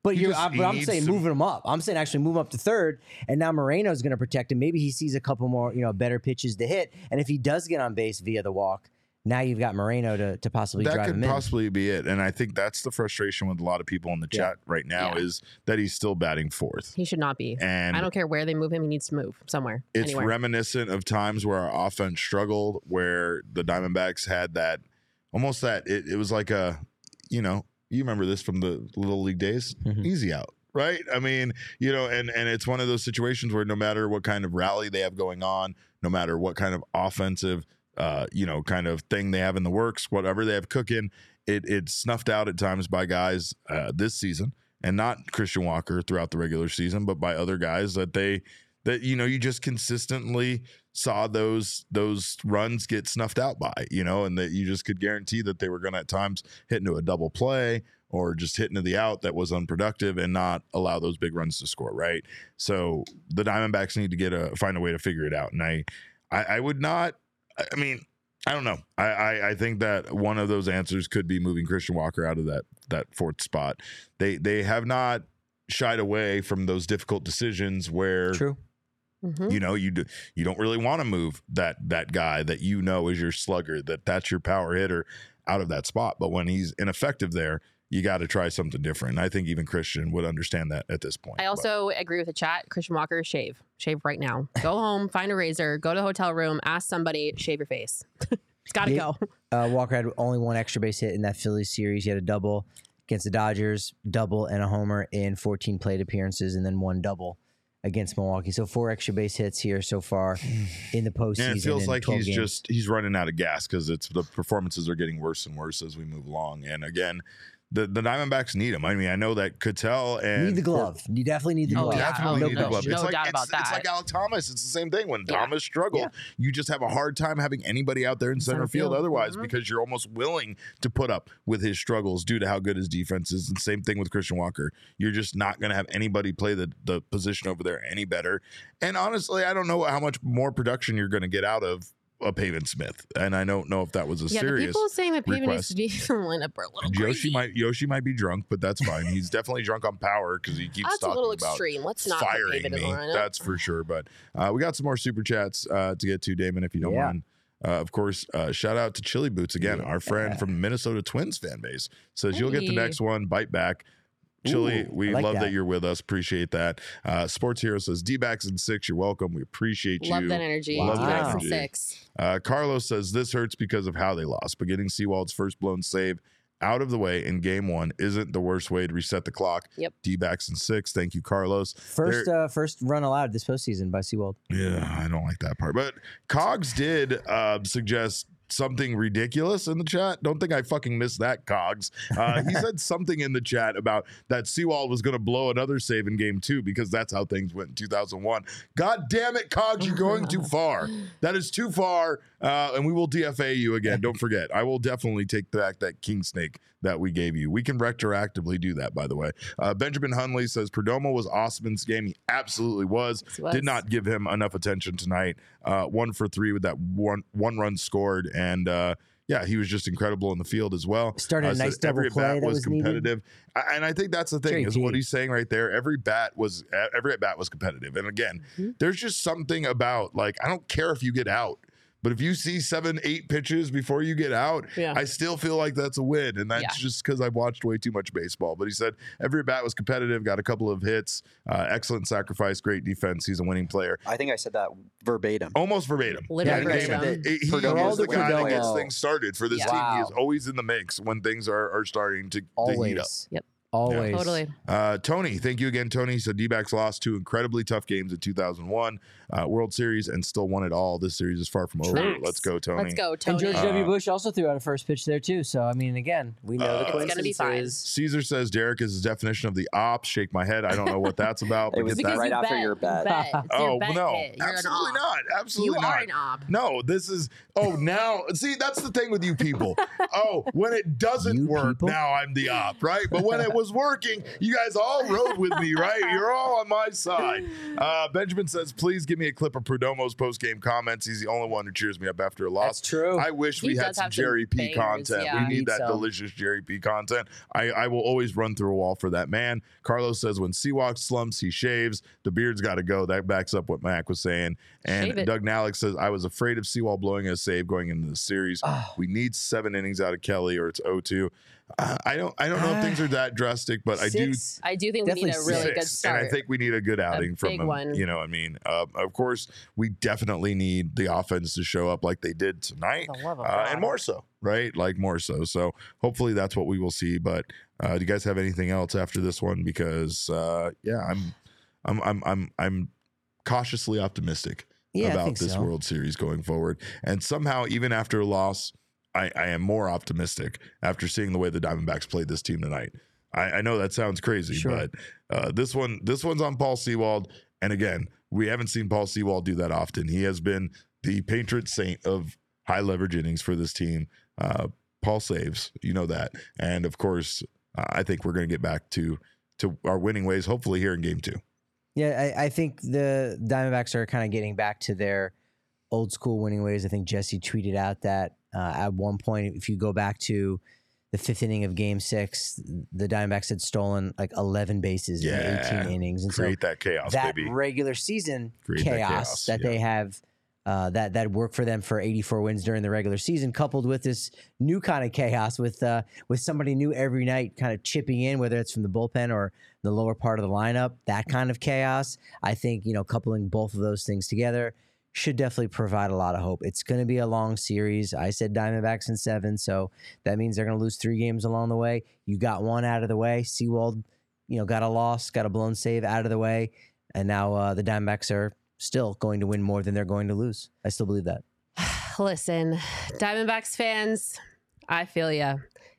But, you're, I, but I'm saying some... moving him up. I'm saying actually move him up to third, and now Moreno's going to protect him. Maybe he sees a couple more, you know, better pitches to hit, and if he does get on base via the walk, now you've got Moreno to, to possibly that drive him in. That could possibly be it, and I think that's the frustration with a lot of people in the yeah. chat right now yeah. is that he's still batting fourth. He should not be. And I don't care where they move him. He needs to move somewhere. It's anywhere. Reminiscent of times where our offense struggled, where the Diamondbacks had that, almost that, it, it was like a, you know, you remember this from the Little League days, mm-hmm. easy out, right? I mean, you know, and, and it's one of those situations where no matter what kind of rally they have going on, no matter what kind of offensive, uh, you know, kind of thing they have in the works, whatever they have cooking, it it's snuffed out at times by guys uh, this season, and not Christian Walker throughout the regular season, but by other guys that they, that, you know, you just consistently saw those those runs get snuffed out by, you know, and that you just could guarantee that they were going to at times hit into a double play or just hit into the out that was unproductive and not allow those big runs to score, right? So the Diamondbacks need to get a find a way to figure it out. And I I, I would not, I mean, I don't know. I, I I think that one of those answers could be moving Christian Walker out of that that fourth spot. They they have not shied away from those difficult decisions where True. Mm-hmm. You know, you do, you don't really want to move that that guy that you know is your slugger, that that's your power hitter out of that spot. But when he's ineffective there, you got to try something different. And I think even Christian would understand that at this point. I also but. agree with the chat. Christian Walker, shave. Shave right now. Go home, find a razor, go to the hotel room, ask somebody, shave your face. It's got to go. Uh, Walker had only one extra base hit in that Phillies series. He had a double against the Dodgers, double and a homer in fourteen plate appearances, and then one double against Milwaukee. So four extra base hits here so far in the postseason. And it feels like he's games. just he's running out of gas because it's the performances are getting worse and worse as we move along. And again, the, the Diamondbacks need him. I mean, I know that Ketel and... Need the glove. You definitely need the glove. You definitely oh, yeah. need no, the glove. No, it's no like, doubt it's, about that. It's like Alec Thomas. It's the same thing. When yeah. Thomas struggled, yeah. you just have a hard time having anybody out there in center, center field, field otherwise mm-hmm. because you're almost willing to put up with his struggles due to how good his defense is. And same thing with Christian Walker. You're just not going to have anybody play the, the position over there any better. And honestly, I don't know how much more production you're going to get out of a Paven Smith, and I don't know if that was a yeah, serious. Yeah, people saying that Paven needs to be in the lineup are a little Yoshi crazy. might Yoshi might be drunk, but that's fine. He's definitely drunk on power because he keeps that's talking about extreme. Let's not firing me. Lineup. That's for sure. But uh, we got some more super chats uh, to get to, Damon, if you don't yeah. mind. Uh, of course, uh, shout out to Chili Boots again, yeah. our friend from the Minnesota Twins fan base. Says hey. You'll get the next one. Bite back. Chili, we like love that. that you're with us. Appreciate that. Uh, Sports Hero says, D-backs and six, you're welcome. We appreciate love you. Love that energy. Love wow. that energy. Six. Uh, Carlos says, this hurts because of how they lost, but getting Sewald's first blown save out of the way in game one isn't the worst way to reset the clock. Yep. D-backs and six. Thank you, Carlos. First uh, first run allowed this postseason by Sewald. Yeah, I don't like that part. But Cogs did uh, suggest something ridiculous in the chat. Don't think I fucking missed that, Cogs. Uh, he said something in the chat about that Sewald was going to blow another save in game two because that's how things went in two thousand one. God damn it, Cogs, you're going too far. That is too far, uh, and we will D F A you again. Don't forget, I will definitely take back that King Snake that we gave you. We can retroactively do that, by the way. Uh, Benjamin Hunley says, Perdomo was awesome in this game. He absolutely was. was. Did not give him enough attention tonight. Uh, one for three with that one, one run scored. And uh, yeah, he was just incredible in the field as well. Started uh, so a nice double play. Every at bat was competitive. Needed. And I think that's the thing J P. Is what he's saying right there. Every bat was every at bat was competitive. And again, mm-hmm. there's just something about like, I don't care if you get out. But if you see seven, eight pitches before you get out, yeah. I still feel like that's a win. And that's yeah. just because I've watched way too much baseball. But he said every bat was competitive, got a couple of hits, uh, excellent sacrifice, great defense. He's a winning player. I think I said that verbatim. Almost verbatim. Literally. Yeah, verbatim. He, he, he is the guy that gets things started for this yeah. team. Wow. He is always in the mix when things are, are starting to, to heat up. Yep. Always. Yeah, totally. Uh, Tony, thank you again, Tony. So D-backs lost two incredibly tough games in two thousand one, uh, World Series, and still won it all. This series is far from over. Facts. Let's go, Tony. Let's go, Tony. And George uh, W. Bush also threw out a first pitch there, too. So, I mean, again, we know uh, the Twins. It's going to be fine. Caesar says Derek is his definition of the ops. Shake my head. I don't know what that's about. It was right after bet. your bet. bet. Oh, bet no. Hit. Absolutely not. Absolutely you not. You are an op. No, this is. Oh, now. See, that's the thing with you people. Oh, when it doesn't you work, people? Now I'm the op, right? But when it was working, you guys all rode with me, right? You're all on my side. Uh, Benjamin says, please give me a clip of Perdomo's post-game comments. He's the only one who cheers me up after a loss. That's true. I wish he we had some Jerry P bangers, content. Yeah. We need, need that so. delicious Jerry P content. I, I will always run through a wall for that man. Carlos says, when Seawalk slumps, he shaves. The beard's got to go. That backs up what Mac was saying. And Doug Nalick says, I was afraid of Sewald blowing a save going into the series. Oh. We need seven innings out of Kelly or it's oh two. Uh, I don't. I don't know if things are that drastic, but six. I do. I do think we need a really six. good start, and I think we need a good outing a from big him. One. You know, I mean, uh, of course, we definitely need the offense to show up like they did tonight, uh, and more so, right? Like more so. So hopefully that's what we will see. But uh, do you guys have anything else after this one? Because uh, yeah, I'm, I'm, I'm, I'm, I'm cautiously optimistic yeah, about this so. World Series going forward, and somehow even after a loss. I, I am more optimistic after seeing the way the Diamondbacks played this team tonight. I, I know that sounds crazy, sure. but uh, this one, this one's on Paul Sewald. And again, we haven't seen Paul Sewald do that often. He has been the patron saint of high leverage innings for this team. Uh, Paul saves, you know that. And of course, uh, I think we're going to get back to, to our winning ways, hopefully here in game two. Yeah, I, I think the Diamondbacks are kind of getting back to their old school winning ways. I think Jesse tweeted out that, Uh, at one point, if you go back to the fifth inning of game six, the Diamondbacks had stolen like eleven bases yeah. in eighteen innings. And Create so that chaos, that baby. regular season Create chaos that, chaos. that yeah. they have, uh, that, that worked for them for eighty-four wins during the regular season, coupled with this new kind of chaos with, uh, with somebody new every night kind of chipping in, whether it's from the bullpen or the lower part of the lineup, that kind of chaos. I think, you know, coupling both of those things together should definitely provide a lot of hope. It's going to be a long series. I said Diamondbacks in seven, so that means they're going to lose three games along the way. You got one out of the way. Sewald, you know, got a loss, got a blown save out of the way, and now uh, the Diamondbacks are still going to win more than they're going to lose. I still believe that. Listen, Diamondbacks fans, I feel ya.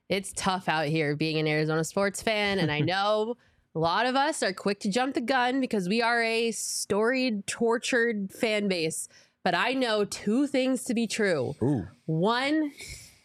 It's tough out here being an Arizona sports fan, and I know a lot of us are quick to jump the gun because we are a storied, tortured fan base. But I know two things to be true. Ooh. One,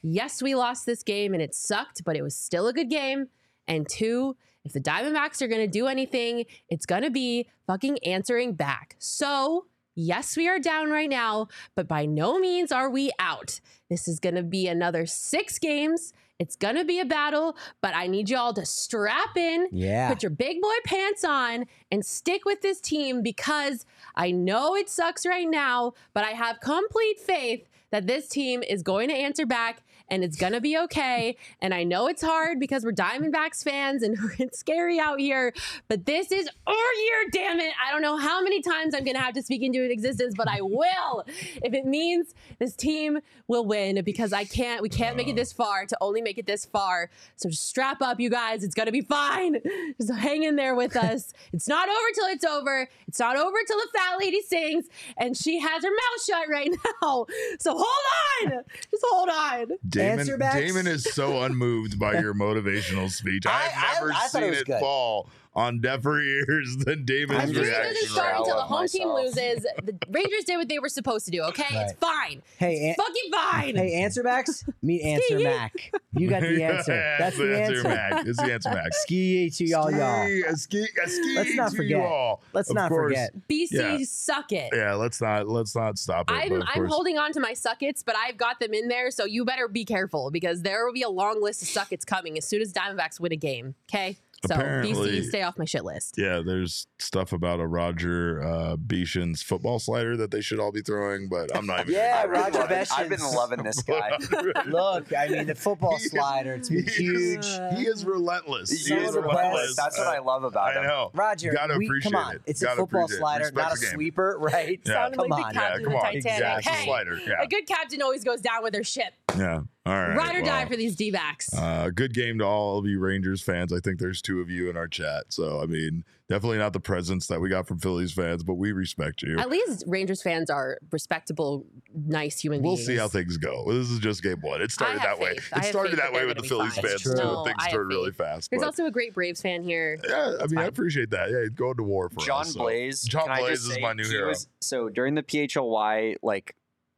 yes, we lost this game and it sucked, but it was still a good game. And two, if the Diamondbacks are going to do anything, it's going to be fucking answering back. So yes, we are down right now, but by no means are we out. This is going to be another six games. It's going to be a battle, but I need y'all to strap in, yeah. put your big boy pants on, and stick with this team because I know it sucks right now, but I have complete faith that this team is going to answer back and it's going to be okay. And I know it's hard because we're Diamondbacks fans and it's scary out here, but this is our year, damn it. I don't know how many times I'm going to have to speak into existence, but I will if it means this team will win because I can't, we can't make it this far to only make it this far. So just strap up, you guys. It's going to be fine. Just hang in there with us. It's not over till it's over. It's not over till the fat lady sings and she has her mouth shut right now. So hold on. Just hold on. Damon, Damon is so unmoved by your motivational speech. I've I, never I, I seen it, it fall on deafer ears than Damon's reaction. This story until the home myself. team loses. The Rangers did what they were supposed to do, okay? Right. It's fine. Hey, it's an- fucking fine. Hey, answer backs, meet answer Mac. You got the answer. That's the answer. answer. Mac. It's the answer Mac. Ski to y'all, ski, y'all. A ski, a ski let's not to forget. you all. Let's of not course, forget. B C, yeah. suck it. Yeah, let's not let's not stop it. I'm, I'm holding on to my suckets, but I've got them in there, so you better be careful because there will be a long list of suckets coming as soon as Diamondbacks win a game, okay? So B C, stay off my shit list. Yeah, there's stuff about a Roger uh, Beshin's football slider that they should all be throwing, but I'm not even. yeah, Roger Beshin. I've been loving this guy. Look, I mean, the football he slider, it's is, huge. He is relentless. He is relentless. That's what I love about uh, him. I know. Roger, gotta we, appreciate come on. It. It's gotta a football slider, it. not a sweeper, right? Yeah. Come like on. The captain yeah, come on. Titanic. Exactly. Hey, a, slider. Yeah. a good captain always goes down with their ship. Yeah. All right. Ride or well, die for these D-backs. Uh, good game to all of you Rangers fans. I think there's two of you in our chat. So, I mean, definitely not the presence that we got from Phillies fans, but we respect you. At least Rangers fans are respectable, nice human we'll beings. We'll see how things go. This is just game one. It started that faith. way. It started that, that way with the Phillies fine. fans, too. No, things turned faith. really fast. There's but, also a great Braves fan here. Yeah, I mean, I appreciate that. Yeah, going to war for John us. Blaze. So. John Blaze is say, my new hero. Was, so, during the P H L Y, like,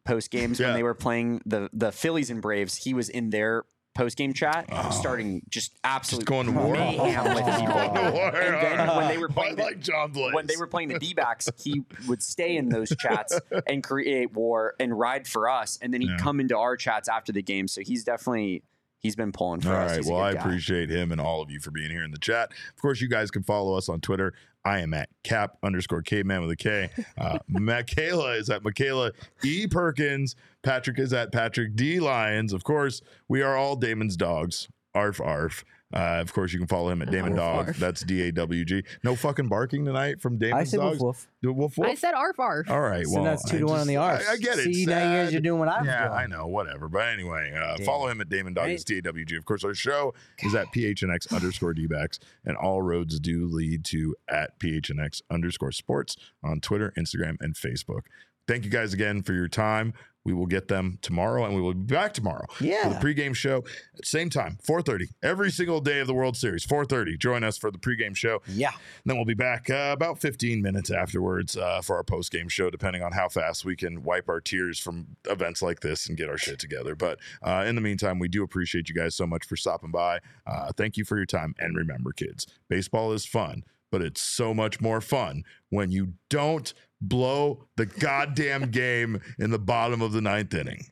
post games yeah. when they were playing the the Phillies and Braves, he was in their post game chat, oh. starting just absolutely going to war. Going to war. And then when they were playing, like John Blaze. when they were playing the D-backs, he would stay in those chats and create war and ride for us, and then he'd yeah. come into our chats after the game. So he's definitely. He's been pulling for all us. All right. He's well, I guy. appreciate him and all of you for being here in the chat. Of course, you guys can follow us on Twitter. I am at cap underscore caveman with a K. Uh, Michaela is at Michaela E. Perkins. Patrick is at Patrick D. Lyons. Of course, we are all Damon's dogs. Arf, arf. Uh, of course, you can follow him at Damon arf, Dog. Arf. That's D A W G. No fucking barking tonight from Damon's Dogs. I said wolf, wolf. The wolf, wolf. I said arf, arf. All right. So well, that's two I to just, one on the arf. I, I get it. See, now you guys are doing what I'm yeah, doing. Yeah, I know. Whatever. But anyway, uh, follow him at Damon Dog. Right. It's D A W G. Of course, our show is at P H N X underscore D-backs. And all roads do lead to at P H N X underscore sports on Twitter, Instagram, and Facebook. Thank you guys again for your time. We will get them tomorrow, and we will be back tomorrow yeah. for the pregame show at the same time, four thirty, every single day of the World Series, four thirty. Join us for the pregame show. Yeah. And then we'll be back uh, about fifteen minutes afterwards uh, for our postgame show, depending on how fast we can wipe our tears from events like this and get our shit together. But uh, in the meantime, we do appreciate you guys so much for stopping by. Uh, thank you for your time. And remember, kids, baseball is fun, but it's so much more fun when you don't blow the goddamn game in the bottom of the ninth inning.